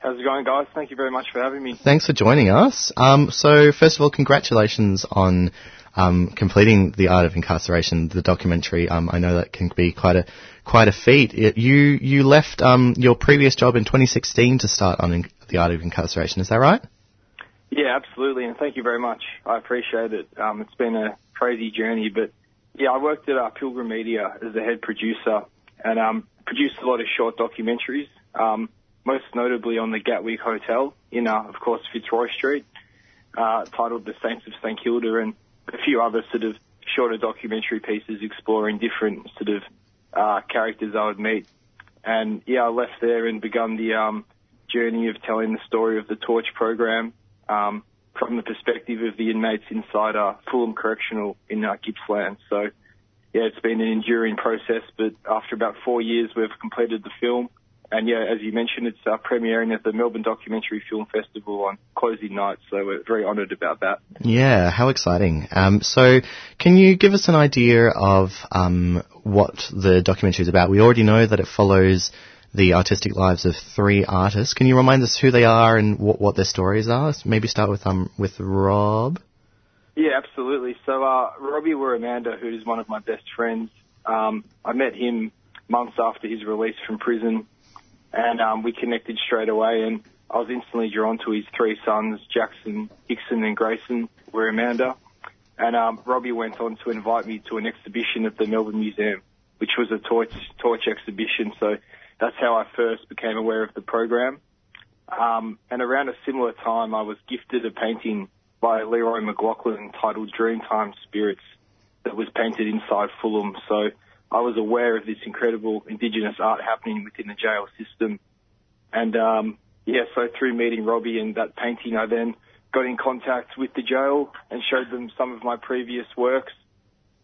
How's it going, guys? Thank you very much for having me. Thanks for joining us. Um, so, first of all, congratulations on... Um, completing the Art of Incarceration, the documentary. Um, I know that can be quite a quite a feat. It, you you left um, your previous job in twenty sixteen to start on in, the Art of Incarceration. Is that right? Yeah, absolutely. And thank you very much. I appreciate it. Um, it's been a crazy journey, but yeah, I worked at uh, Pilgrim Media as the head producer and um, produced a lot of short documentaries. Um, most notably on the Gatwick Hotel in, uh, of course, Fitzroy Street, uh, titled "The Saints of St Kilda," and a few other sort of shorter documentary pieces exploring different sort of uh, characters I would meet. And, yeah, I left there and begun the um, journey of telling the story of the Torch program um, from the perspective of the inmates inside uh, Fulham Correctional in uh, Gippsland. So, yeah, it's been an enduring process, but after about four years, we've completed the film. And, yeah, as you mentioned, it's uh, premiering at the Melbourne Documentary Film Festival on closing night, so we're very honoured about that. Yeah, how exciting. Um, so can you give us an idea of um, what the documentary is about? We already know that it follows the artistic lives of three artists. Can you remind us who they are and what, what their stories are? So maybe start with um with Rob. Yeah, absolutely. So uh, Robbie Wiramanda, who is one of my best friends, um, I met him months after his release from prison. And um, we connected straight away, and I was instantly drawn to his three sons, Jackson, Hickson, and Grayson, Wiramanda. And um, Robbie went on to invite me to an exhibition at the Melbourne Museum, which was a torch, torch exhibition. So that's how I first became aware of the program. Um, and around a similar time, I was gifted a painting by Leroy McLaughlin titled Dreamtime Spirits that was painted inside Fulham. So I was aware of this incredible Indigenous art happening within the jail system. And, um, yeah, so through meeting Robbie and that painting, I then got in contact with the jail and showed them some of my previous works.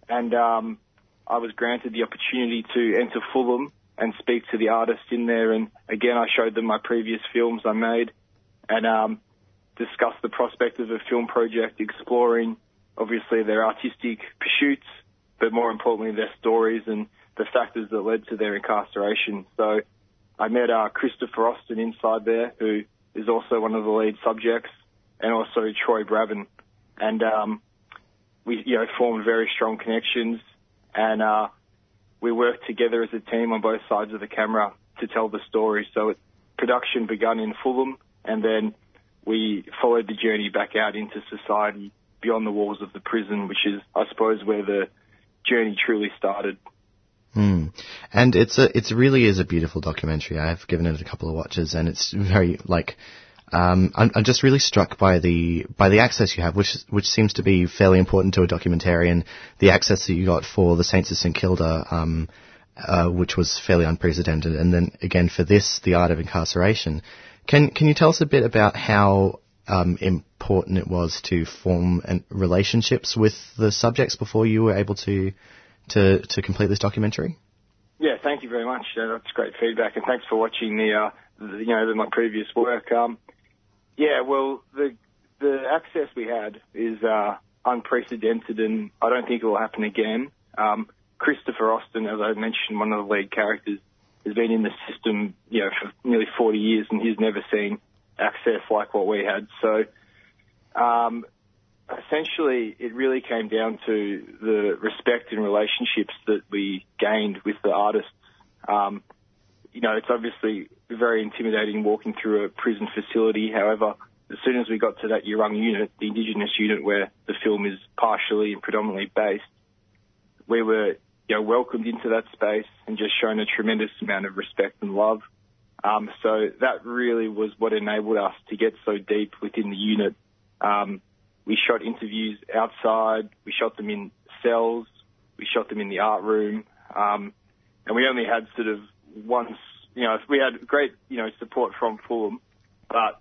And um, I was granted the opportunity to enter Fulham and speak to the artists in there. And, again, I showed them my previous films I made and um, discussed the prospect of a film project exploring, obviously, their artistic pursuits, but more importantly, their stories and the factors that led to their incarceration. So I met uh, Christopher Austin inside there, who is also one of the lead subjects, and also Troy Brabham. And um, we you know, formed very strong connections, and uh, we worked together as a team on both sides of the camera to tell the story. So it, production begun in Fulham, and then we followed the journey back out into society beyond the walls of the prison, which is, I suppose, where the journey truly started. Mm. And it's a, it's really is a beautiful documentary. I've given it a couple of watches, and it's very like, um, I'm, I'm just really struck by the by the access you have, which which seems to be fairly important to a documentarian. The access that you got for the Saints of St Kilda, um, uh, which was fairly unprecedented, and then again for this, The Art of Incarceration. Can can you tell us a bit about how um, important it was to form an, relationships with the subjects before you were able to? To, to complete this documentary? Yeah, thank you very much. Uh, that's great feedback, and thanks for watching the, uh, the you know, the, my previous work. Um, yeah, well, the the access we had is uh, unprecedented, and I don't think it will happen again. Um, Christopher Austin, as I mentioned, one of the lead characters, has been in the system, you know, for nearly forty years, and he's never seen access like what we had. So, um, essentially, it really came down to the respect and relationships that we gained with the artists. Um, you know, it's obviously very intimidating walking through a prison facility. However, as soon as we got to that Yoorung unit, the Indigenous unit where the film is partially and predominantly based, we were, you know, welcomed into that space and just shown a tremendous amount of respect and love. Um, so that really was what enabled us to get so deep within the unit. Um, We shot interviews outside, we shot them in cells, we shot them in the art room, um, and we only had sort of once, you know, we had great, you know, support from Fulham, but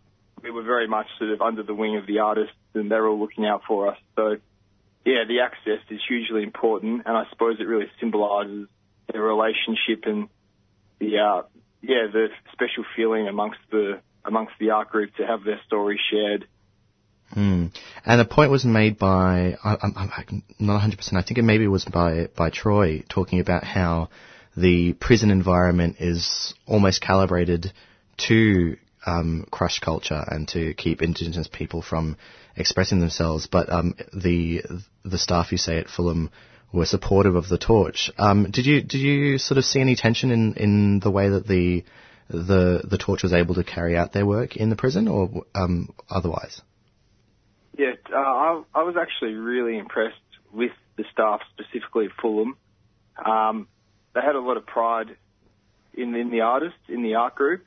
we were very much sort of under the wing of the artists, and they're all looking out for us. So, yeah, the access is hugely important, and I suppose it really symbolises the relationship and the, uh, yeah, the special feeling amongst the, amongst the art group to have their story shared. Mm. And a point was made by, I, I'm, I'm not one hundred percent, I think it maybe was by, by Troy, talking about how the prison environment is almost calibrated to um, crush culture and to keep Indigenous people from expressing themselves. But um, the the staff, you say, at Fulham were supportive of the Torch. Um, did you did you sort of see any tension in, in the way that the, the the Torch was able to carry out their work in the prison, or um, otherwise? Yeah, uh, I, I was actually really impressed with the staff, specifically at Fulham. Um, they had a lot of pride in, in the artists, in the art group,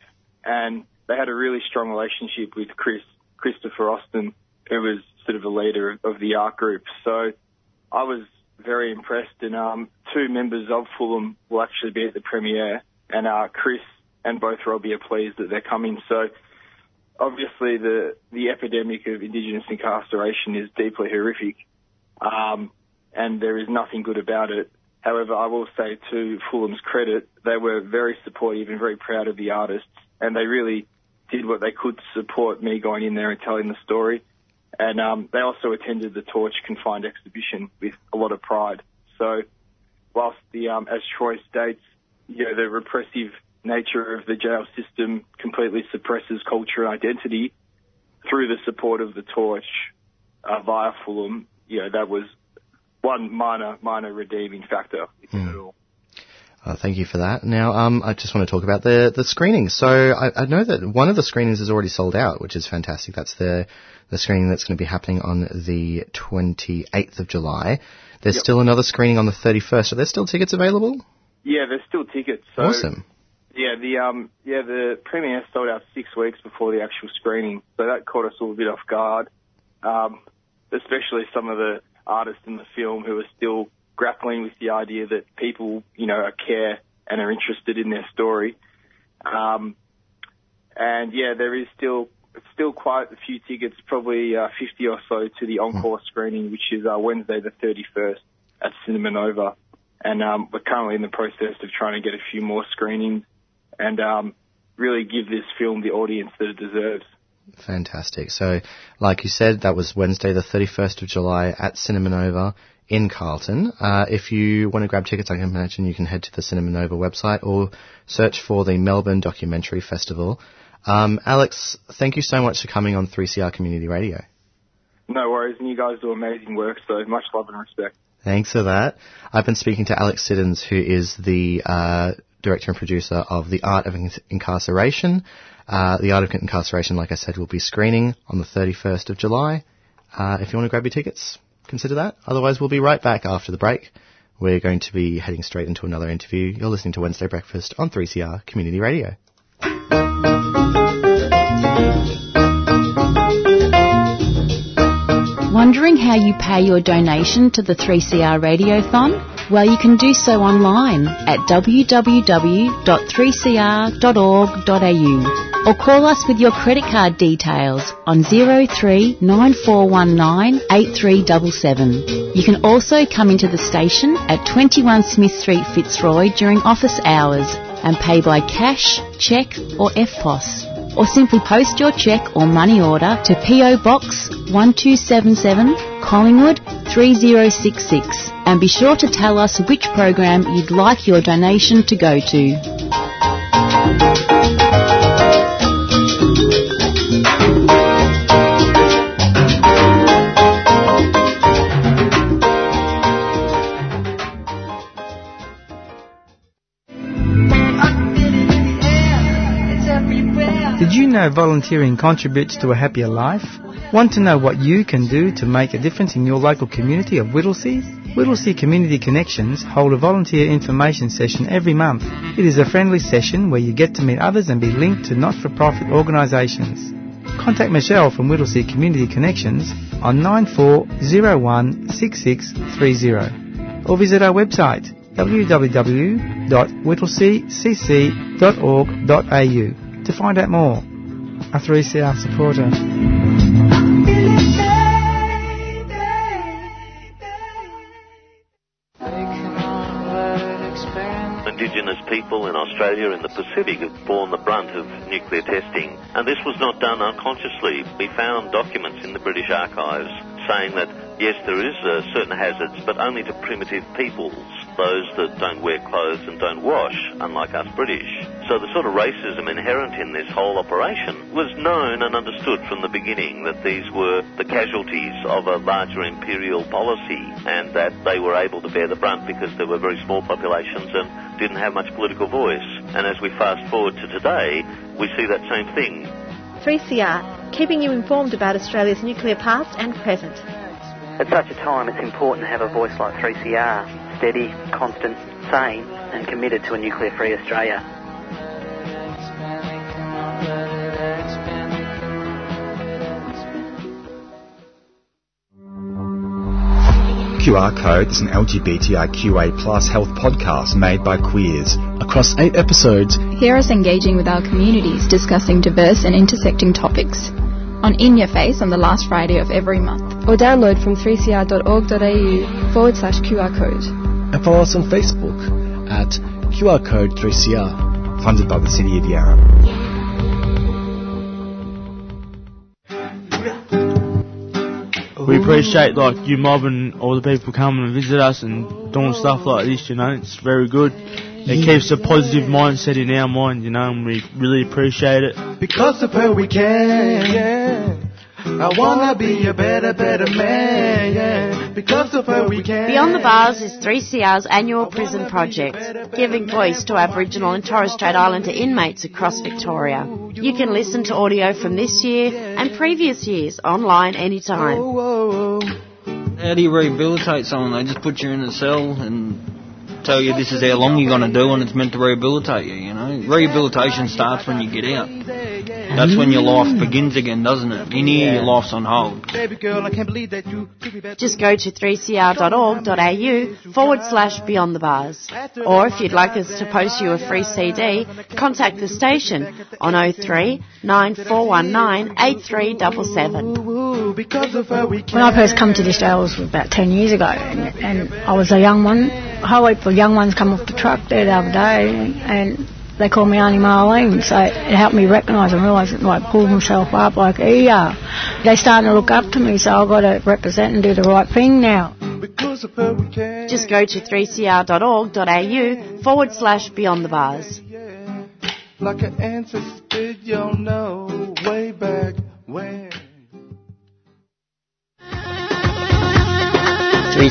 and they had a really strong relationship with Chris, Christopher Austin, who was sort of a leader of, of the art group. So I was very impressed, and um, two members of Fulham will actually be at the premiere, and uh, Chris and both Robbie are pleased that they're coming. So obviously, the, the epidemic of Indigenous incarceration is deeply horrific, um, and there is nothing good about it. However, I will say to Fulham's credit, they were very supportive and very proud of the artists, and they really did what they could to support me going in there and telling the story. And um, they also attended the Torch Confined exhibition with a lot of pride. So whilst the, um, as Troy states, you know, the repressive nature of the jail system completely suppresses culture and identity, through the support of the Torch uh, via Fulham, you know, that was one minor, minor redeeming factor, if mm. at all. Uh, thank you for that. Now, um, I just want to talk about the, the screenings. So I, I know that one of the screenings is already sold out, which is fantastic. That's the, the screening that's going to be happening on the twenty-eighth of July. There's yep. still another screening on the thirty-first. Are there still tickets available? Yeah, there's still tickets. So awesome. Yeah, the um, yeah the premiere sold out six weeks before the actual screening, so that caught us all a bit off guard, um, especially some of the artists in the film who are still grappling with the idea that people, you know, care and are interested in their story. Um, and, yeah, there is still still quite a few tickets, probably uh, fifty or so, to the encore mm. screening, which is uh, Wednesday the thirty-first at Cinema Nova. And um, we're currently in the process of trying to get a few more screenings and um, really give this film the audience that it deserves. Fantastic. So, like you said, that was Wednesday the thirty-first of July at Cinema Nova in Carlton. Uh, if you want to grab tickets, I can imagine you can head to the Cinema Nova website or search for the Melbourne Documentary Festival. Um, Alex, thank you so much for coming on three C R Community Radio. No worries, and you guys do amazing work, so much love and respect. Thanks for that. I've been speaking to Alex Siddons, who is the uh director and producer of The Art of Incarceration. Uh, The Art of Incarceration, like I said, will be screening on the thirty-first of July. Uh, if you want to grab your tickets, consider that. Otherwise, we'll be right back after the break. We're going to be heading straight into another interview. You're listening to Wednesday Breakfast on three C R Community Radio. Wondering how you pay your donation to the three C R Radiothon? Well, you can do so online at w w w dot three c r dot org dot a u or call us with your credit card details on zero three nine four one nine eight three seven seven. You can also come into the station at twenty-one Smith Street, Fitzroy during office hours and pay by cash, cheque or F P O S. Or simply post your cheque or money order to P O Box one two seven seven, Collingwood three zero six six. And be sure to tell us which program you'd like your donation to go to. Did you know volunteering contributes to a happier life? Want to know what you can do to make a difference in your local community of Whittlesea? Whittlesea Community Connections hold a volunteer information session every month. It is a friendly session where you get to meet others and be linked to not-for-profit organisations. Contact Michelle from Whittlesea Community Connections on nine four zero one six six three zero or visit our website w w w dot whittlesea c c dot org dot a u to find out more. A three C R supporter. Indigenous people in Australia and the Pacific have borne the brunt of nuclear testing, and this was not done unconsciously. We found documents in the British archives saying that, yes, there is uh, certain hazards, but only to primitive peoples, those that don't wear clothes and don't wash, unlike us British. So the sort of racism inherent in this whole operation was known and understood from the beginning, that these were the casualties of a larger imperial policy, and that they were able to bear the brunt because they were very small populations and didn't have much political voice. And as we fast forward to today, we see that same thing. three C R, keeping you informed about Australia's nuclear past and present. At such a time, it's important to have a voice like three C R, steady, constant, sane and committed to a nuclear-free Australia. Q R Code is an L G B T I Q A plus health podcast made by queers. Across eight episodes, hear us engaging with our communities, discussing diverse and intersecting topics. On In Your Face on the last Friday of every month. Or download from three c r dot org dot a u forward slash Q R Code. And follow us on Facebook at Q R Code three C R, funded by the City of Yarra. We appreciate, like, you mob and all the people coming and visit us and doing stuff like this, you know. It's very good. It yeah. keeps a positive mindset in our mind, you know, and we really appreciate it. Because of her we can, yeah. I wanna be a better, better man, yeah. Because of her we can. Beyond the Bars is three C R's annual prison project, giving voice to Aboriginal and Torres Strait Islander inmates across Victoria. You can listen to audio from this year and previous years online anytime. How do you rehabilitate someone? They just put you in a cell and tell you this is how long you're going to do, and it's meant to rehabilitate you, you know. Rehabilitation starts when you get out. That's when your life begins again, doesn't it? In here, your life's on hold. Just go to three c r dot org dot a u forward slash Beyond the Bars. Or if you'd like us to post you a free C D, contact the station on oh three nine four one nine eight three seven seven. When I first come to this day, it was about ten years ago, and, and I was a young one. I wait for young ones come off the truck there the other day, and... and they call me Auntie Marlene, so it helped me recognise and realise and, like, pull myself up, like, yeah. They're starting to look up to me, so I've got to represent and do the right thing now. Just go to three c r dot org dot a u forward slash Beyond the Bars. Like an ancestor did, you'll know, way back when. three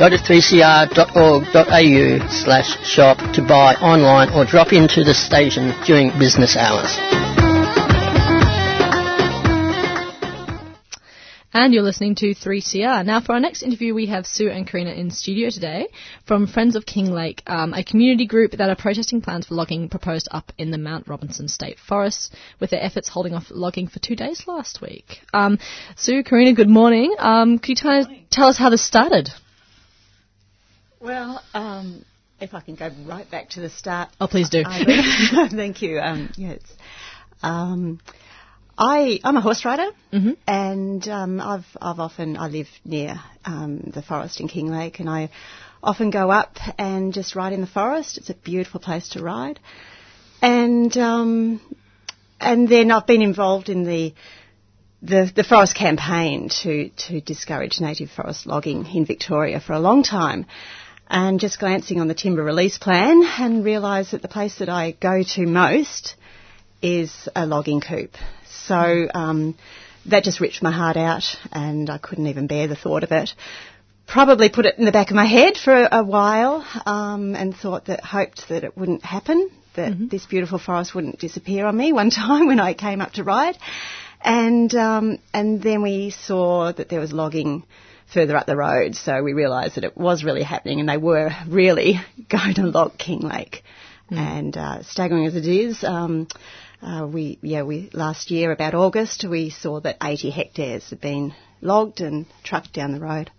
Go to three c r dot org.au slash shop to buy online or drop into the station during business hours. And you're listening to three C R. Now, for our next interview, we have Sue and Karina in studio today from Friends of King Lake, um, a community group that are protesting plans for logging proposed up in the Mount Robinson State Forest, with their efforts holding off logging for two days last week. Um, Sue, Karina, good morning. Um, could you try to tell us how this started? Well, um, if I can go right back to the start. Oh, please do. Thank you. Um, yes. Um, I, I'm a horse rider, mm-hmm. and um, I've, I've often, I live near um, the forest in Kinglake, and I often go up and just ride in the forest. It's a beautiful place to ride. And um, and then I've been involved in the, the the forest campaign to to discourage native forest logging in Victoria for a long time. And just glancing on the timber release plan and realised that the place that I go to most is a logging coupe. So um, that just ripped my heart out, and I couldn't even bear the thought of it. Probably put it in the back of my head for a, a while um, and thought that, hoped that it wouldn't happen, that mm-hmm. this beautiful forest wouldn't disappear on me one time when I came up to ride. And um, and then we saw that there was logging further up the road, so we realised that it was really happening and they were really going to log Kinglake. Mm. And uh, staggering as it is, um Uh, we, yeah, we, last year, about August, we saw that eighty hectares had been logged and trucked down the road.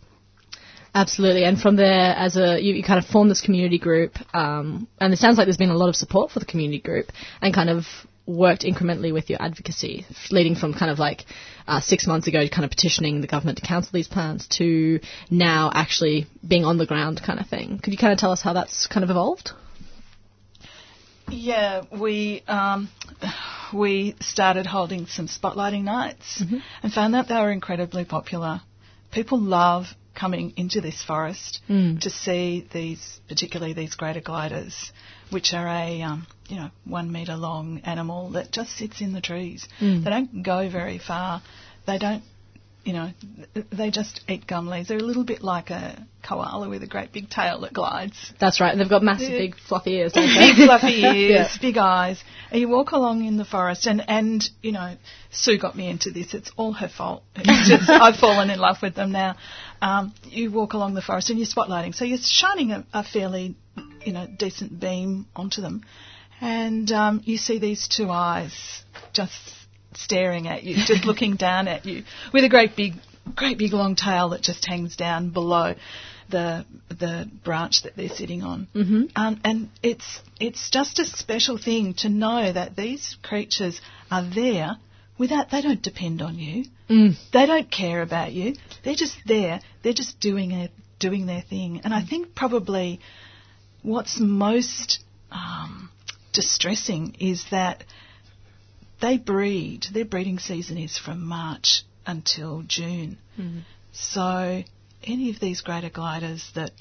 Absolutely. And from there, as a, you, you kind of formed this community group, um, and it sounds like there's been a lot of support for the community group and kind of worked incrementally with your advocacy, leading from kind of like uh, six months ago kind of petitioning the government to cancel these plans to now actually being on the ground kind of thing. Could you kind of tell us how that's kind of evolved? Yeah, we um, we started holding some spotlighting nights mm-hmm. and found that they were incredibly popular. People love coming into this forest mm. to see these, particularly these greater gliders, which are a um, you know one metre long animal that just sits in the trees. Mm. They don't go very far. They don't, you know, they just eat gum leaves. They're a little bit like a koala with a great big tail that glides. That's right, and they've got massive, yeah. big, fluffy ears. Don't they? Big, fluffy ears, yeah. big eyes. And you walk along in the forest, and, and, you know, Sue got me into this. It's all her fault. It's just, I've fallen in love with them now. Um, you walk along the forest and you're spotlighting. So you're shining a, a fairly, you know, decent beam onto them. And um, you see these two eyes just staring at you, just looking down at you with a great big, great big long tail that just hangs down below the the branch that they're sitting on. Mm-hmm. Um, and it's it's just a special thing to know that these creatures are there without, they don't depend on you. Mm. They don't care about you. They're just there. They're just doing a, doing their thing. And I think probably what's most um, distressing is that they breed. Their breeding season is from March until June. Mm-hmm. So any of these greater gliders that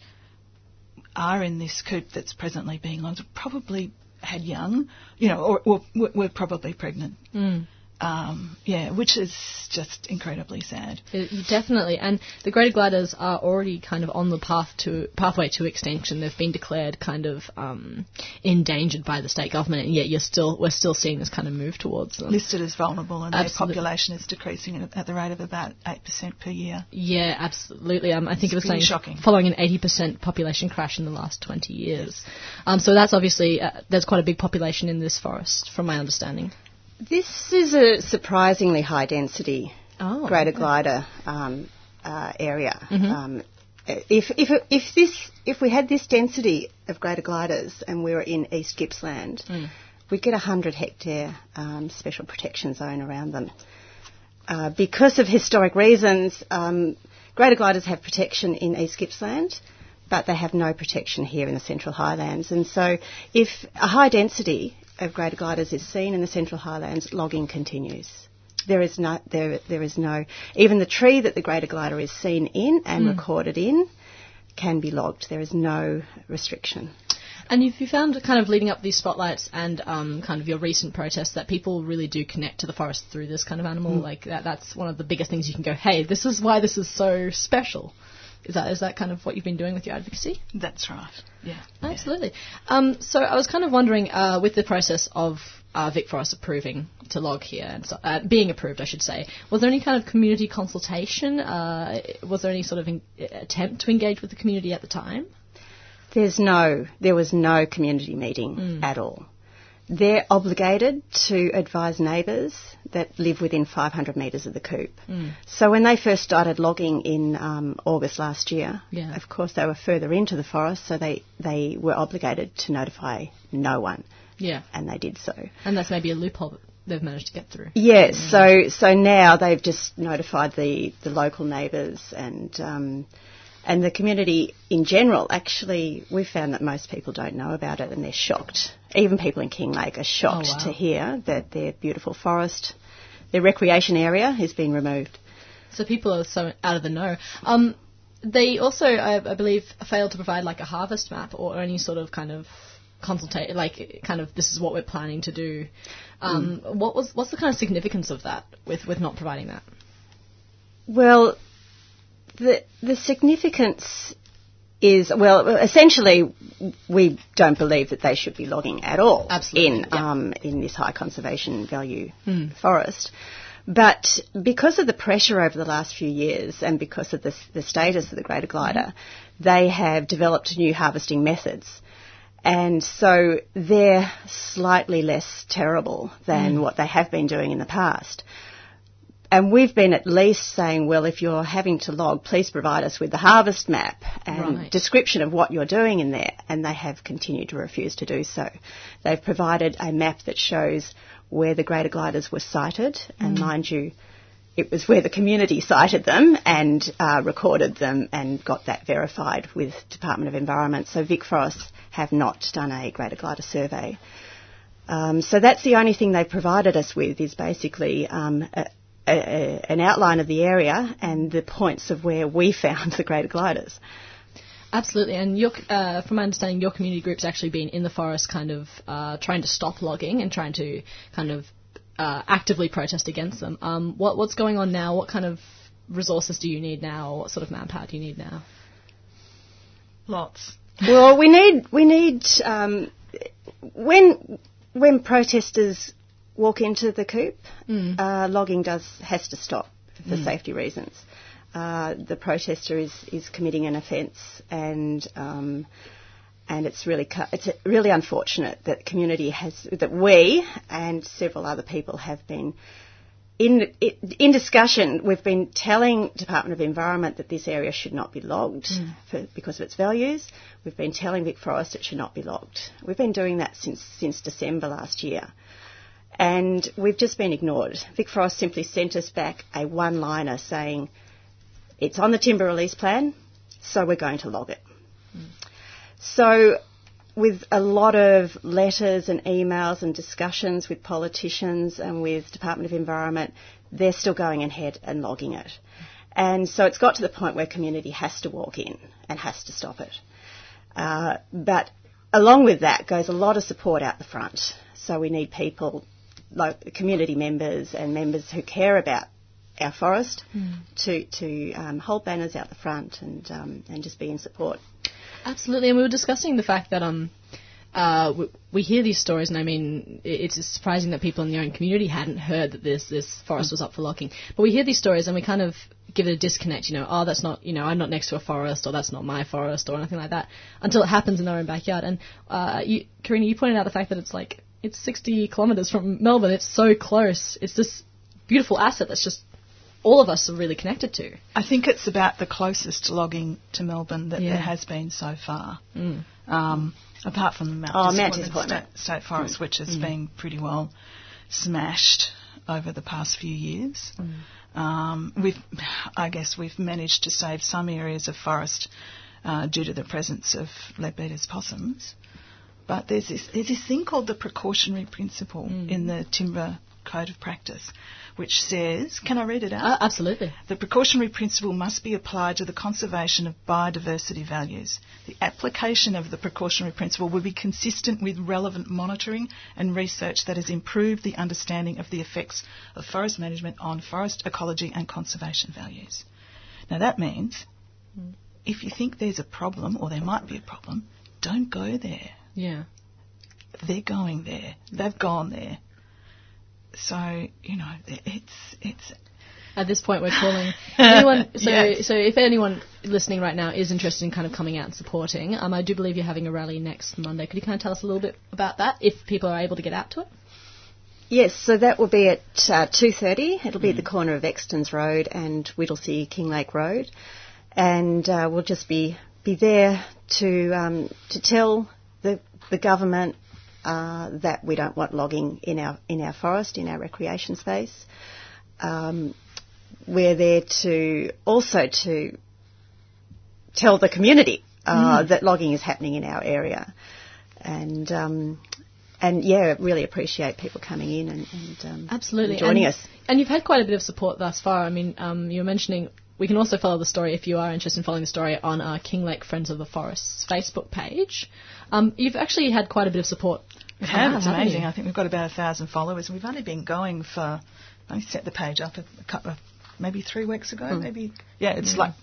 are in this coop that's presently being logged probably had young, you know, or, or, or were probably pregnant. Mm. Um, yeah, which is just incredibly sad. It, definitely. And the greater gliders are already kind of on the path to pathway to extinction. They've been declared kind of um, endangered by the state government, and yet you're still we're still seeing this kind of move towards them. Listed as vulnerable, and absolutely. Their population is decreasing at the rate of about eight percent per year. Yeah, absolutely. Um, I think it's it was saying shocking. Following an eighty percent population crash in the last twenty years. Um, so that's obviously, uh, there's quite a big population in this forest, from my understanding. This is a surprisingly high-density oh, greater glider um, uh, area. Mm-hmm. Um, if if if this if we had this density of greater gliders and we were in East Gippsland, mm. we'd get a hundred-hectare um, special protection zone around them. Uh, because of historic reasons, um, greater gliders have protection in East Gippsland, but they have no protection here in the Central Highlands. And so if a high density of greater gliders is seen in the Central Highlands, logging continues. There is no, there, there is no, even the tree that the greater glider is seen in and mm. recorded in can be logged. There is no restriction. And if you found kind of leading up these spotlights and um, kind of your recent protests that people really do connect to the forest through this kind of animal, mm. like that, that's one of the biggest things you can go, hey, this is why this is so special. Is that is that kind of what you've been doing with your advocacy? That's right. Yeah. Absolutely. Yeah. Um, so I was kind of wondering, uh, with the process of uh, VicForests approving to log here, and so, uh, being approved, I should say, was there any kind of community consultation? Uh, was there any sort of en- attempt to engage with the community at the time? There's no, there was no community meeting mm. at all. They're obligated to advise neighbours that live within five hundred metres of the coop. Mm. So when they first started logging in um, August last year, yeah. of course they were further into the forest, so they, they were obligated to notify no one. Yeah. And they did so. And that's maybe a loophole that they've managed to get through. Yes. Yeah, so so now they've just notified the, the local neighbours and... Um, And the community in general, actually, we've found that most people don't know about it and they're shocked. Even people in Kinglake are shocked oh, wow. to hear that their beautiful forest, their recreation area, has been removed. So people are so out of the know. Um, they also, I, I believe, failed to provide like a harvest map or any sort of kind of consultation, like kind of this is what we're planning to do. Um, mm. What was what's the kind of significance of that with, with not providing that? Well... The, the significance is, well, essentially we don't believe that they should be logging at all Absolutely, in, yep. um, in this high conservation value mm. forest. But because of the pressure over the last few years and because of the, the status of the greater glider, they have developed new harvesting methods. And so they're slightly less terrible than mm. what they have been doing in the past. And we've been at least saying, well, if you're having to log, please provide us with the harvest map and right. description of what you're doing in there. And they have continued to refuse to do so. They've provided a map that shows where the greater gliders were sighted. Mm. And mind you, it was where the community sighted them and uh, recorded them and got that verified with Department of Environment. So VicForests have not done a greater glider survey. Um, so that's the only thing they've provided us with is basically... Um, a, A, a, an outline of the area and the points of where we found the greater gliders. Absolutely, and your, uh, from my understanding, your community group's actually been in the forest kind of uh, trying to stop logging and trying to kind of uh, actively protest against them. Um, what, what's going on now? What kind of resources do you need now? What sort of manpower do you need now? Lots. Well, we need... we need um, when when protesters... walk into the coop, mm. uh, logging does has to stop for mm. safety reasons. Uh, the protester is, is committing an offence, and um, and it's really cu- it's really unfortunate that community has that we and several other people have been in in discussion. We've been telling Department of Environment that this area should not be logged mm. for, because of its values. We've been telling VicForests it should not be logged. We've been doing that since since December last year. And we've just been ignored. VicForests simply sent us back a one-liner saying, it's on the timber release plan, so we're going to log it. Mm. So with a lot of letters and emails and discussions with politicians and with Department of Environment, they're still going ahead and logging it. Mm. And so it's got to the point where community has to walk in and has to stop it. Uh, but along with that goes a lot of support out the front. So we need people... like community members and members who care about our forest mm. to, to um, hold banners out the front and um, and just be in support. Absolutely, and we were discussing the fact that um uh we, we hear these stories, and I mean it's surprising that people in their own community hadn't heard that this this forest mm. was up for logging. But we hear these stories and we kind of give it a disconnect, you know, oh that's not, you know, I'm not next to a forest, or that's not my forest, or anything like that, until it happens in their own backyard. And uh, you, Karina, you pointed out the fact that it's like. It's sixty kilometres from Melbourne. It's so close. It's this beautiful asset that's just all of us are really connected to. I think it's about the closest logging to Melbourne that yeah. there has been so far, mm. um, apart from the Mount oh, Disappointment Sta- State Forest, mm. which has mm. been pretty well smashed over the past few years. Mm. Um, we've, I guess we've managed to save some areas of forest uh, due to the presence of Leadbeater's possums. But there's this, there's this thing called the precautionary principle mm. in the timber code of practice, which says, can I read it out? Uh, absolutely. The precautionary principle must be applied to the conservation of biodiversity values. The application of the precautionary principle will be consistent with relevant monitoring and research that has improved the understanding of the effects of forest management on forest ecology and conservation values. Now that means mm. if you think there's a problem, or there might be a problem, don't go there. Yeah. They're going there. They've gone there. So, you know, it's it's at this point we're calling anyone. So, yes. so if anyone listening right now is interested in kind of coming out and supporting, um, I do believe you're having a rally next Monday. Could you kind of tell us a little bit about that, if people are able to get out to it? Yes, so that will be at uh, two thirty. It'll be mm. at the corner of Extons Road and Whittlesea Kinglake Road, and uh, we'll just be be there to um, to tell the the government. Uh, that we don't want logging in our in our forest, in our recreation space. Um, we're there to also to tell the community uh, mm. that logging is happening in our area, and um, and yeah, really appreciate people coming in and, and um, absolutely and joining and, us. And you've had quite a bit of support thus far. I mean, um, you were mentioning. We can also follow the story, if you are interested in following the story, on our Kinglake Friends of the Forests Facebook page. Um, you've actually had quite a bit of support. We have. It's amazing. You? I think we've got about one thousand followers. And we've only been going for, I set the page up a couple of, maybe three weeks ago, mm. maybe. Yeah, it's mm. like,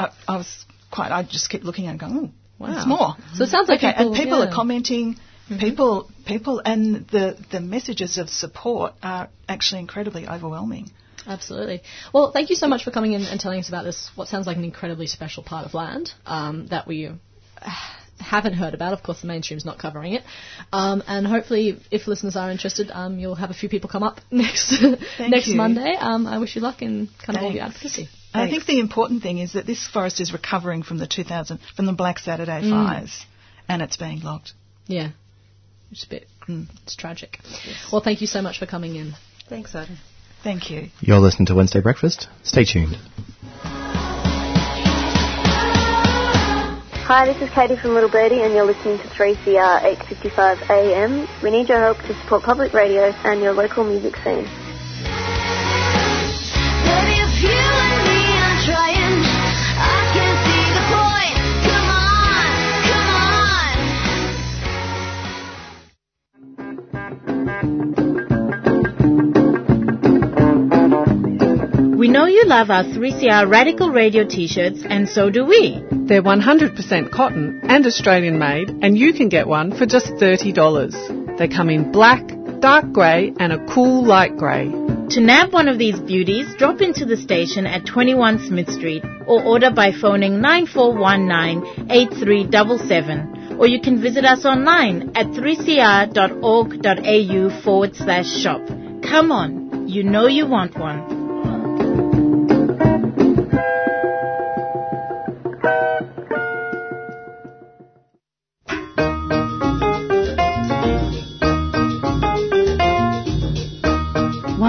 I, I was quite, I just kept looking and going, oh, wow. more. Mm-hmm. So it sounds like okay, people, and people yeah. are commenting, mm-hmm. people, people, and the, the messages of support are actually incredibly overwhelming. Absolutely. Well, thank you so much for coming in and telling us about this, what sounds like an incredibly special part of land um, that we haven't heard about. Of course, the mainstream's not covering it. Um, and hopefully, if listeners are interested, um, you'll have a few people come up next next you. Monday. Um, I wish you luck in kind Thanks. Of all the advocacy. Thanks. I think the important thing is that this forest is recovering from the two thousand from the Black Saturday mm. fires, and it's being logged. Yeah. It's a bit mm. it's tragic. Yes. Well, thank you so much for coming in. Thanks, Adam. Thank you. You're listening to Wednesday Breakfast. Stay tuned. Hi, this is Katie from Little Birdie and you're listening to three C R eight fifty-five a m. We need your help to support public radio and your local music scene. We know you love our three C R Radical Radio t-shirts, and so do we. They're one hundred percent cotton and Australian made, and you can get one for just thirty dollars. They come in black, dark grey and a cool light grey. To nab one of these beauties, drop into the station at twenty-one Smith Street or order by phoning nine four one nine eight three seven seven, or you can visit us online at three c r dot org.au forward slash shop. Come on, you know you want one.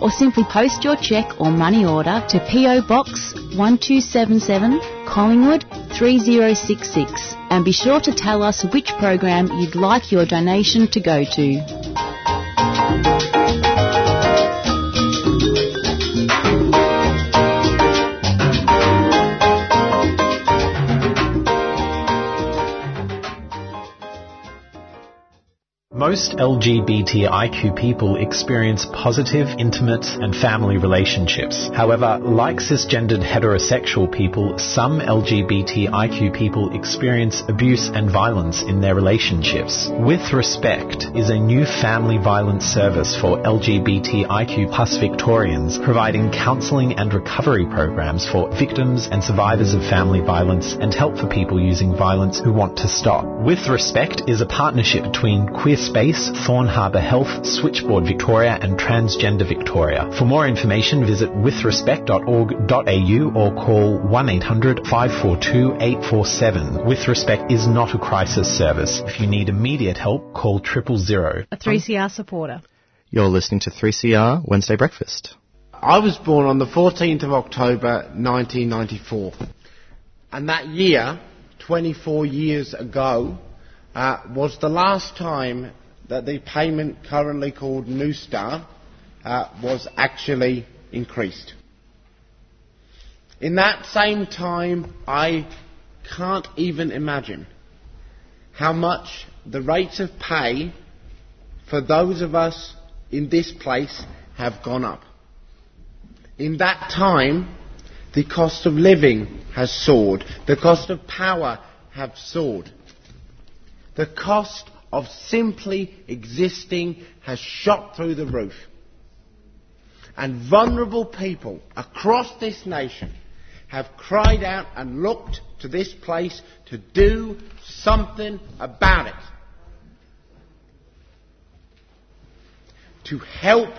Or simply post your cheque or money order to P O Box one two seven seven Collingwood three zero six six, and be sure to tell us which program you'd like your donation to go to. Most L G B T I Q people experience positive, intimate and family relationships. However, like cisgendered heterosexual people, some L G B T I Q people experience abuse and violence in their relationships. With Respect is a new family violence service for L G B T I Q plus Victorians, providing counselling and recovery programs for victims and survivors of family violence and help for people using violence who want to stop. With Respect is a partnership between Queer Space Base, Thorn Harbour Health, Switchboard Victoria and Transgender Victoria. For more information, visit with respect dot org dot a u or call one eight hundred five four two eight four seven. With Respect is not a crisis service. If you need immediate help, call triple zero. A three C R supporter. You're listening to three C R Wednesday Breakfast. I was born on the fourteenth of October nineteen ninety-four, and that year, twenty-four years ago, uh, was the last time that the payment currently called New Star uh, was actually increased. In that same time, I can't even imagine how much the rates of pay for those of us in this place have gone up. In that time, the cost of living has soared. The cost of power has soared. The cost of simply existing has shot through the roof. And vulnerable people across this nation have cried out and looked to this place to do something about it, to help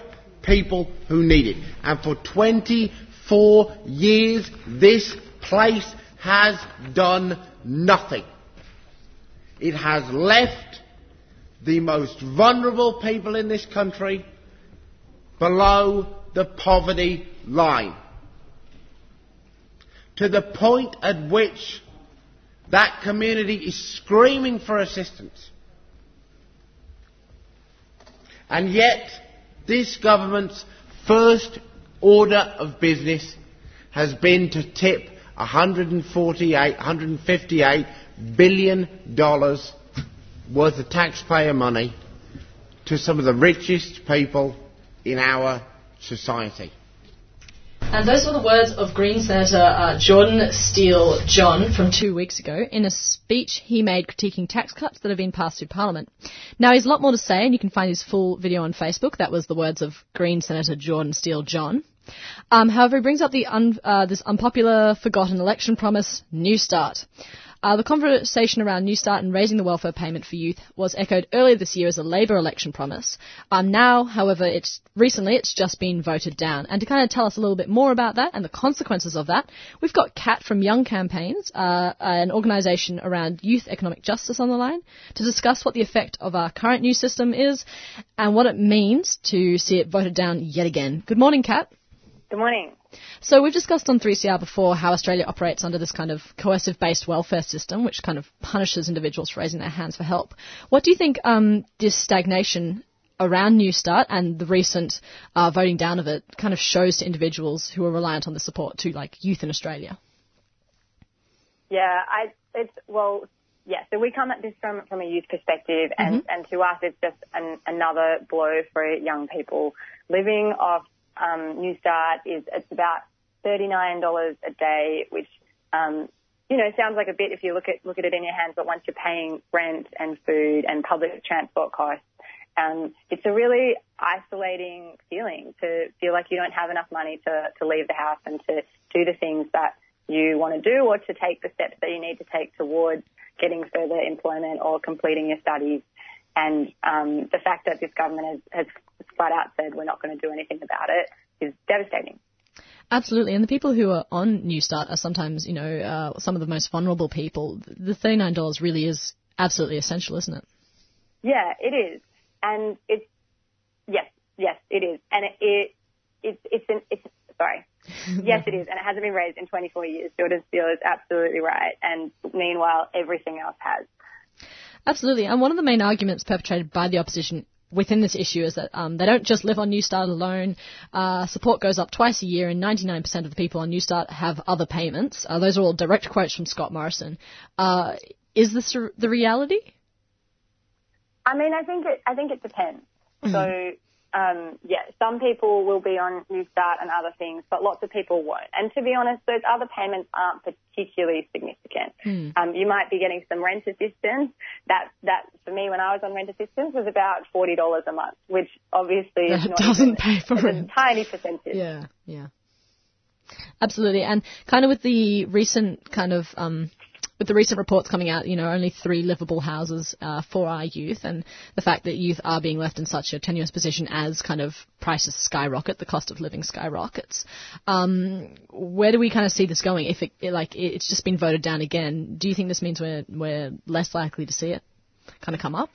people who need it. And for twenty-four years, this place has done nothing. It has left the most vulnerable people in this country below the poverty line, to the point at which that community is screaming for assistance. And yet, this government's first order of business has been to tip one hundred forty-eight, one hundred fifty-eight billion dollars worth of taxpayer money to some of the richest people in our society. And those were the words of Green Senator uh, Jordan Steele John from two weeks ago in a speech he made critiquing tax cuts that have been passed through Parliament. Now, he's a lot more to say, and you can find his full video on Facebook. That was the words of Green Senator Jordan Steele John. Um, however, he brings up the un- uh, this unpopular, forgotten election promise, New Start. Uh, the conversation around New Start and raising the welfare payment for youth was echoed earlier this year as a Labour election promise. Um, now, however, it's recently it's just been voted down. And to kind of tell us a little bit more about that and the consequences of that, we've got Kat from Young Campaigns, uh, an organisation around youth economic justice, on the line to discuss what the effect of our current new system is and what it means to see it voted down yet again. Good morning, Kat. Good morning. So we've discussed on three C R before how Australia operates under this kind of coercive-based welfare system, which kind of punishes individuals for raising their hands for help. What do you think um, this stagnation around New Start and the recent uh, voting down of it kind of shows to individuals who are reliant on the support to, like, youth in Australia? Yeah, I, it's, well, yeah, so we come at this from, from a youth perspective, and, mm-hmm. and to us it's just an, another blow for young people living off Um, New Start. Is it's about thirty-nine dollars a day, which um, you know sounds like a bit if you look at look at it in your hands. But once you're paying rent and food and public transport costs, um, it's a really isolating feeling to feel like you don't have enough money to to leave the house and to do the things that you want to do, or to take the steps that you need to take towards getting further employment or completing your studies. And um, the fact that this government has, has flat out said we're not going to do anything about it is devastating. Absolutely. And the people who are on New Start are sometimes, you know, uh, some of the most vulnerable people. The thirty-nine dollars really is absolutely essential, isn't it? Yeah, it is. And it's, yes, yes, it is. And it, it it's, it's, an, it's, sorry. Yes, it is. And it hasn't been raised in twenty-four years. Jordan Steele is absolutely right. And meanwhile, everything else has. Absolutely. And one of the main arguments perpetrated by the opposition within this issue is that um, they don't just live on New Start alone. Uh, support goes up twice a year, and ninety-nine percent of the people on New Start have other payments. Uh, those are all direct quotes from Scott Morrison. Uh, is this the reality? I mean, I think it, I think it depends. Mm-hmm. So, um, yeah, some people will be on New Start and other things, but lots of people won't. And to be honest, those other payments aren't particularly significant. Mm. Um, you might be getting some rent assistance. That, that for me, when I was on rent assistance, was about forty dollars a month, which obviously that is not doesn't pay for it's rent. A tiny percentage. Yeah, yeah, absolutely. And kind of with the recent kind of um, with the recent reports coming out, you know, only three livable houses uh, for our youth, and the fact that youth are being left in such a tenuous position as kind of prices skyrocket, the cost of living skyrockets. Um, where do we kind of see this going? If it, it like it, it's just been voted down again, do you think this means we're we're less likely to see it kind of come up?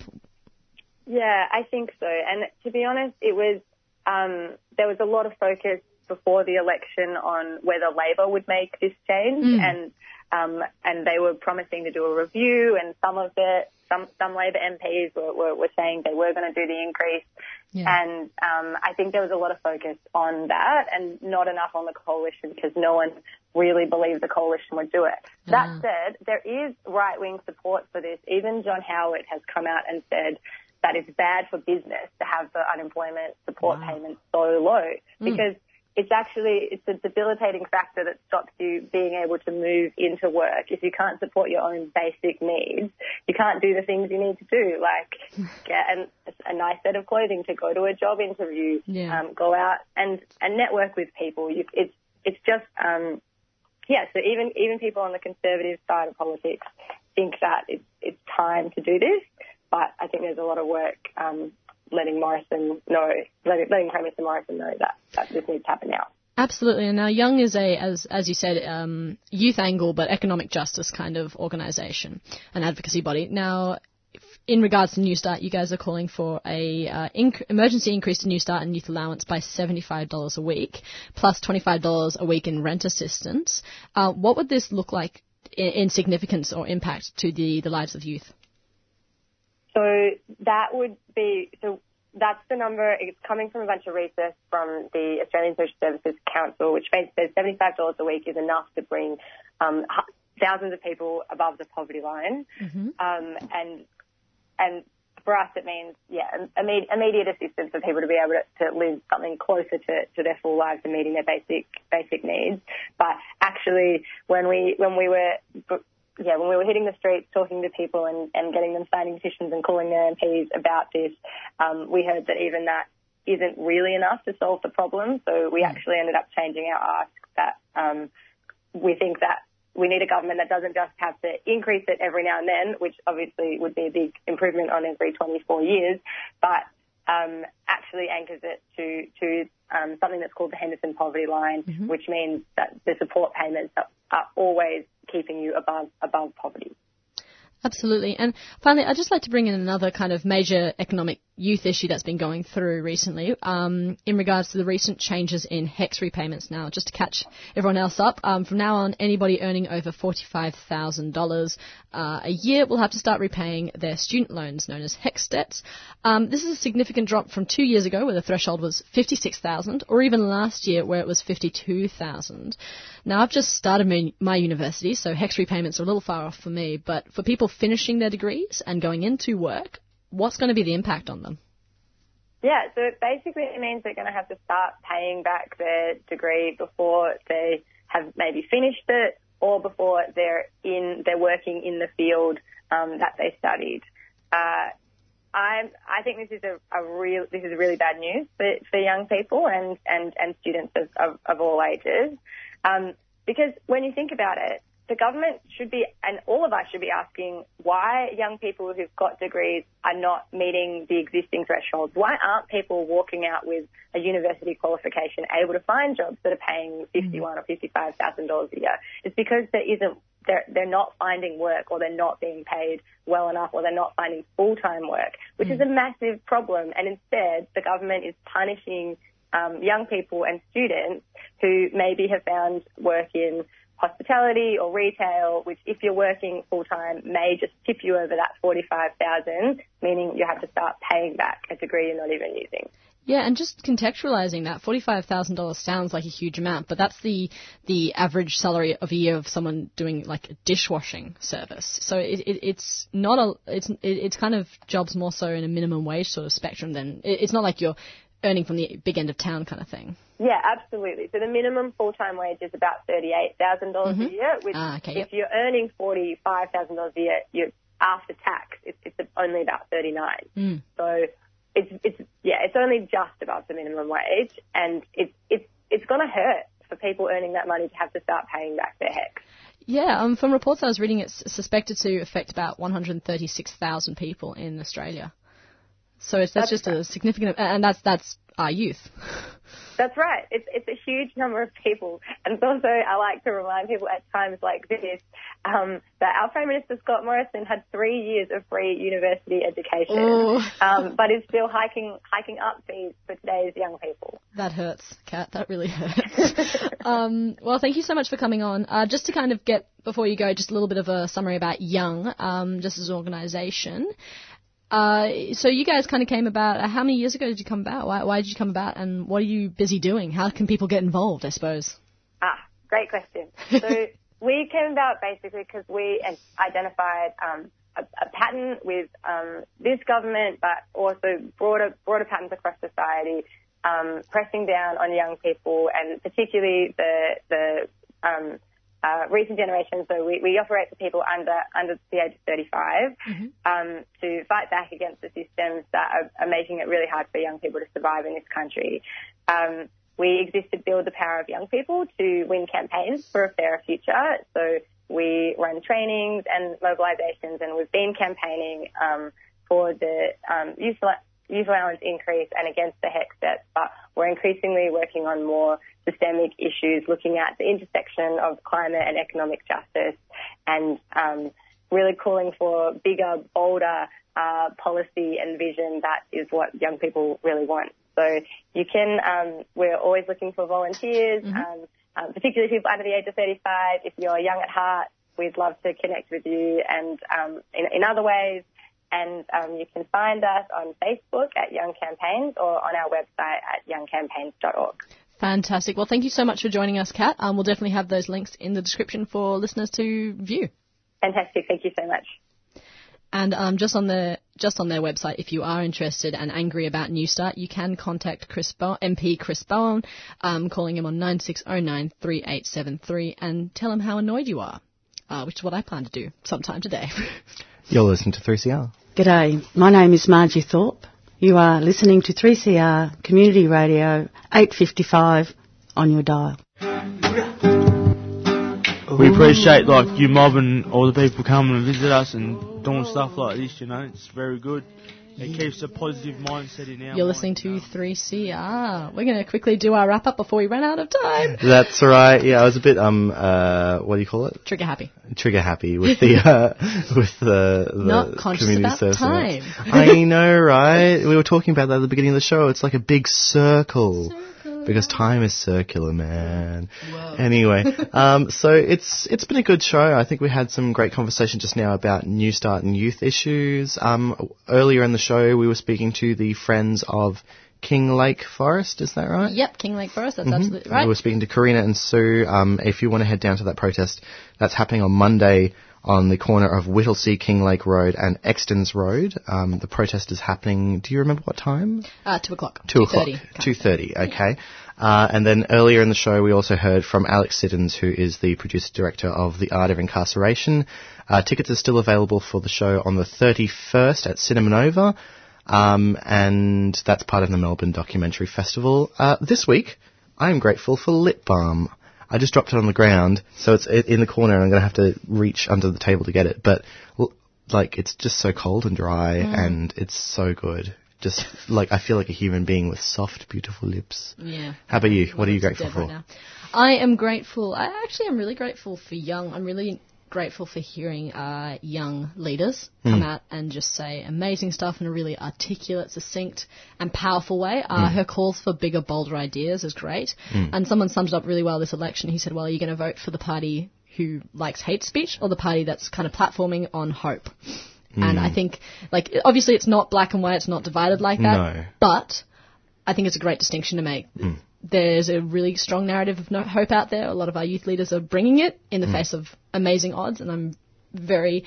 Yeah, I think so. And to be honest, it was um, there was a lot of focus before the election on whether Labor would make this change, mm. and um, and they were promising to do a review, and some of the some some Labor M Ps were were, were saying they were going to do the increase, yeah. and um, I think there was a lot of focus on that and not enough on the coalition because no one really believed the coalition would do it. Uh-huh. That said, there is right-wing support for this. Even John Howard has come out and said that it's bad for business to have the unemployment support wow. payment so low because mm. it's actually, it's a debilitating factor that stops you being able to move into work. If you can't support your own basic needs, you can't do the things you need to do, like get an, a nice set of clothing to go to a job interview, yeah. um, go out and, and network with people. You, it's it's just, um, yeah, so even, even people on the conservative side of politics think that it's, it's time to do this, but I think there's a lot of work um letting Morrison know, letting, letting Prime Minister Morrison know that, that this needs to happen now. Absolutely. And now Young is a, as as you said, um, youth angle, but economic justice kind of organisation, an advocacy body. Now, if, in regards to New Start, you guys are calling for a uh, inc- emergency increase to New Start and youth allowance by seventy-five dollars a week, plus twenty-five dollars a week in rent assistance. Uh, what would this look like in, in significance or impact to the, the lives of youth? So that would be, so that's the number. It's coming from a bunch of research from the Australian Social Services Council, which says seventy-five dollars a week is enough to bring um, thousands of people above the poverty line. Mm-hmm. Um, and and for us, it means, yeah, immediate, immediate assistance for people to be able to, to live something closer to, to their full lives and meeting their basic basic needs. But actually, when we when we were... Yeah, when we were hitting the streets, talking to people and, and getting them signing petitions and calling their M Ps about this, um, we heard that even that isn't really enough to solve the problem. So we actually ended up changing our ask that um, we think that we need a government that doesn't just have to increase it every now and then, which obviously would be a big improvement on every twenty-four years, but um, actually anchors it to, to um, something that's called the Henderson poverty line, mm-hmm. which means that the support payments are, are always keeping you above above poverty. Absolutely. And finally, I'd just like to bring in another kind of major economic youth issue that's been going through recently um, in regards to the recent changes in HECS repayments now, just to catch everyone else up. Um, from now on, anybody earning over forty-five thousand dollars uh, a year will have to start repaying their student loans, known as HECS debts. Um, this is a significant drop from two years ago, where the threshold was fifty-six thousand dollars, or even last year, where it was fifty-two thousand dollars. Now, I've just started my, my university, so HECS repayments are a little far off for me, but for people finishing their degrees and going into work, what's going to be the impact on them? Yeah, so it basically means they're going to have to start paying back their degree before they have maybe finished it or before they're in they're working in the field um, that they studied. Uh, I I think this is a, a real this is really bad news for, for young people and and, and students of, of, of all ages um, because when you think about it, the government should be, and all of us should be asking, why young people who've got degrees are not meeting the existing thresholds? Why aren't people walking out with a university qualification able to find jobs that are paying fifty-one or fifty-five thousand dollars a year? It's because there isn't, they're, they're not finding work, or they're not being paid well enough, or they're not finding full-time work, which mm. is a massive problem. And instead, the government is punishing um, young people and students who maybe have found work in hospitality or retail, which if you're working full-time may just tip you over that forty-five thousand dollars, meaning you have to start paying back a degree you're not even using. Yeah, and just contextualising that, forty-five thousand dollars sounds like a huge amount, but that's the the average salary of a year of someone doing like a dishwashing service. So it, it, it's not a it's it, it's kind of jobs more so in a minimum wage sort of spectrum than it, it's not like you're earning from the big end of town kind of thing. Yeah, absolutely. So the minimum full-time wage is about thirty-eight thousand dollars mm-hmm. a year, which ah, okay, if yep. you're earning forty-five thousand dollars a year, you're, after tax, it's, it's only about thirty-nine. Mm. So it's, it's, yeah, it's only just above the minimum wage, and it's, it's, it's going to hurt for people earning that money to have to start paying back their HECS. Yeah, um, from reports I was reading, it's suspected to affect about one hundred thirty-six thousand people in Australia. So it's, that's, that's just right. a significant, and that's that's our youth. That's right. It's it's a huge number of people, and it's also, I like to remind people at times like this um, that our Prime Minister Scott Morrison had three years of free university education, um, but is still hiking hiking up fees for today's young people. That hurts, Kat. That really hurts. um, well, thank you so much for coming on. Uh, just to kind of get before you go, just a little bit of a summary about Young, um, just as an organisation. Uh, so you guys kind of came about, uh, how many years ago did you come about? Why, why did you come about, and what are you busy doing? How can people get involved, I suppose? Ah, great question. So we came about basically because we identified um, a, a pattern with um, this government, but also broader broader patterns across society, um, pressing down on young people, and particularly the the um, Uh, recent generation, so we, we operate for people under under the age of thirty-five, mm-hmm. um, to fight back against the systems that are, are making it really hard for young people to survive in this country. Um, we exist to build the power of young people to win campaigns for a fairer future. So we run trainings and mobilisations, and we've been campaigning um, for the um, youth, youth allowance increase and against the hex debt, but we're increasingly working on more systemic issues, looking at the intersection of climate and economic justice, and um, really calling for bigger, bolder uh, policy and vision. That is what young people really want. So you can, um, we're always looking for volunteers, mm-hmm. um, um, particularly people under the age of thirty-five. If you're young at heart, we'd love to connect with you, and um, in, in other ways. And um, you can find us on Facebook at Young Campaigns, or on our website at young campaigns dot org. Fantastic. Well, thank you so much for joining us, Kat. Um, we'll definitely have those links in the description for listeners to view. Fantastic. Thank you so much. And um, just on the just on their website, if you are interested and angry about New Start, you can contact Chris Bo- M P Chris Bowen, um, calling him on nine six zero nine three eight seven three, and tell him how annoyed you are, uh, which is what I plan to do sometime today. You're listening to three C R. G'day, my name is Margie Thorpe. You are listening to three C R Community Radio, eight fifty-five on your dial. We appreciate like you mob and all the people coming and visit us and doing stuff like this, you know. It's very good. It keeps a positive mindset in our You're listening to three C R. We're going to quickly do our wrap-up before we run out of time. That's right. Yeah, I was a bit, um, uh, what do you call it? Trigger happy. Trigger happy with the, uh, with the, the Not conscious community about service time. I know, right? We were talking about that at the beginning of the show. It's like a big circle. circle. Because time is circular, man. Whoa. Anyway, um, so it's it's been a good show. I think we had some great conversation just now about New Start and youth issues. Um, earlier in the show, we were speaking to the Friends of Kinglake Forest, is that right? Yep, Kinglake Forest, that's mm-hmm. absolutely right. We were speaking to Karina and Sue. Um, if you want to head down to that protest, that's happening on Monday on the corner of Whittlesea, Kinglake Road and Extons Road. Um, the protest is happening, do you remember what time? Uh, two o'clock. two o'clock. two thirty. two thirty, okay. Uh, and then earlier in the show we also heard from Alex Siddons, who is the producer-director of The Art of Incarceration. Uh, tickets are still available for the show on the thirty-first at Cinema Nova, um, and that's part of the Melbourne Documentary Festival. Uh, this week I am grateful for lip balm. I just dropped it on the ground, so it's in the corner, and I'm going to have to reach under the table to get it. But, like, it's just so cold and dry, mm. and it's so good. Just, like, I feel like a human being with soft, beautiful lips. Yeah. How about you? Well, what are you grateful for? Right, I am grateful. I actually am really grateful for Young. I'm really grateful for hearing uh, young leaders come mm. out and just say amazing stuff in a really articulate, succinct and powerful way. Uh, mm. Her calls for bigger, bolder ideas is great. Mm. And someone summed it up really well this election. He said, well, are you going to vote for the party who likes hate speech or the party that's kind of platforming on hope? Mm. And I think, like, obviously it's not black and white, it's not divided like that. No. But I think it's a great distinction to make. Mm. There's a really strong narrative of no hope out there. A lot of our youth leaders are bringing it in the mm. face of amazing odds, and I'm very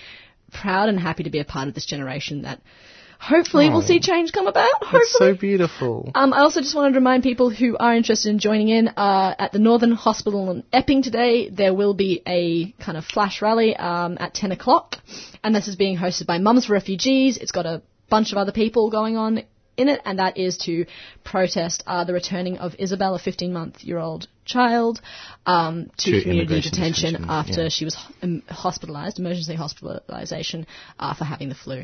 proud and happy to be a part of this generation that hopefully oh, we'll see change come about. Hopefully. It's so beautiful. Um, I also just wanted to remind people who are interested in joining in uh, at the Northern Hospital in Epping today. There will be a kind of flash rally um, at ten o'clock, and this is being hosted by Mums for Refugees. It's got a bunch of other people going on in it, and that is to protest uh, the returning of Isabel, a fifteen-month-year-old child, um, to, to community detention, detention after yeah. she was hospitalised, emergency hospitalisation, uh, for having the flu.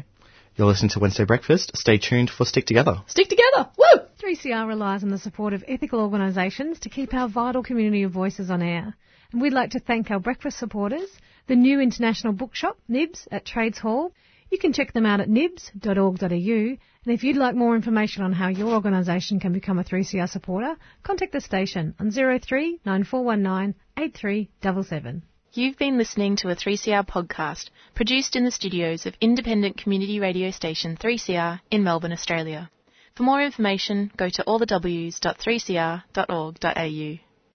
You're listening to Wednesday Breakfast. Stay tuned for Stick Together. Stick Together! Woo! three C R relies on the support of ethical organisations to keep our vital community of voices on air. And we'd like to thank our breakfast supporters, the new international bookshop, Nibs, at Trades Hall. You can check them out at nibs dot org dot a u, and if you'd like more information on how your organisation can become a three C R supporter, contact the station on zero three nine four one nine eight three seven seven. You've been listening to a three C R podcast produced in the studios of independent community radio station three C R in Melbourne, Australia. For more information, go to all the w s dot three c r dot org dot a u.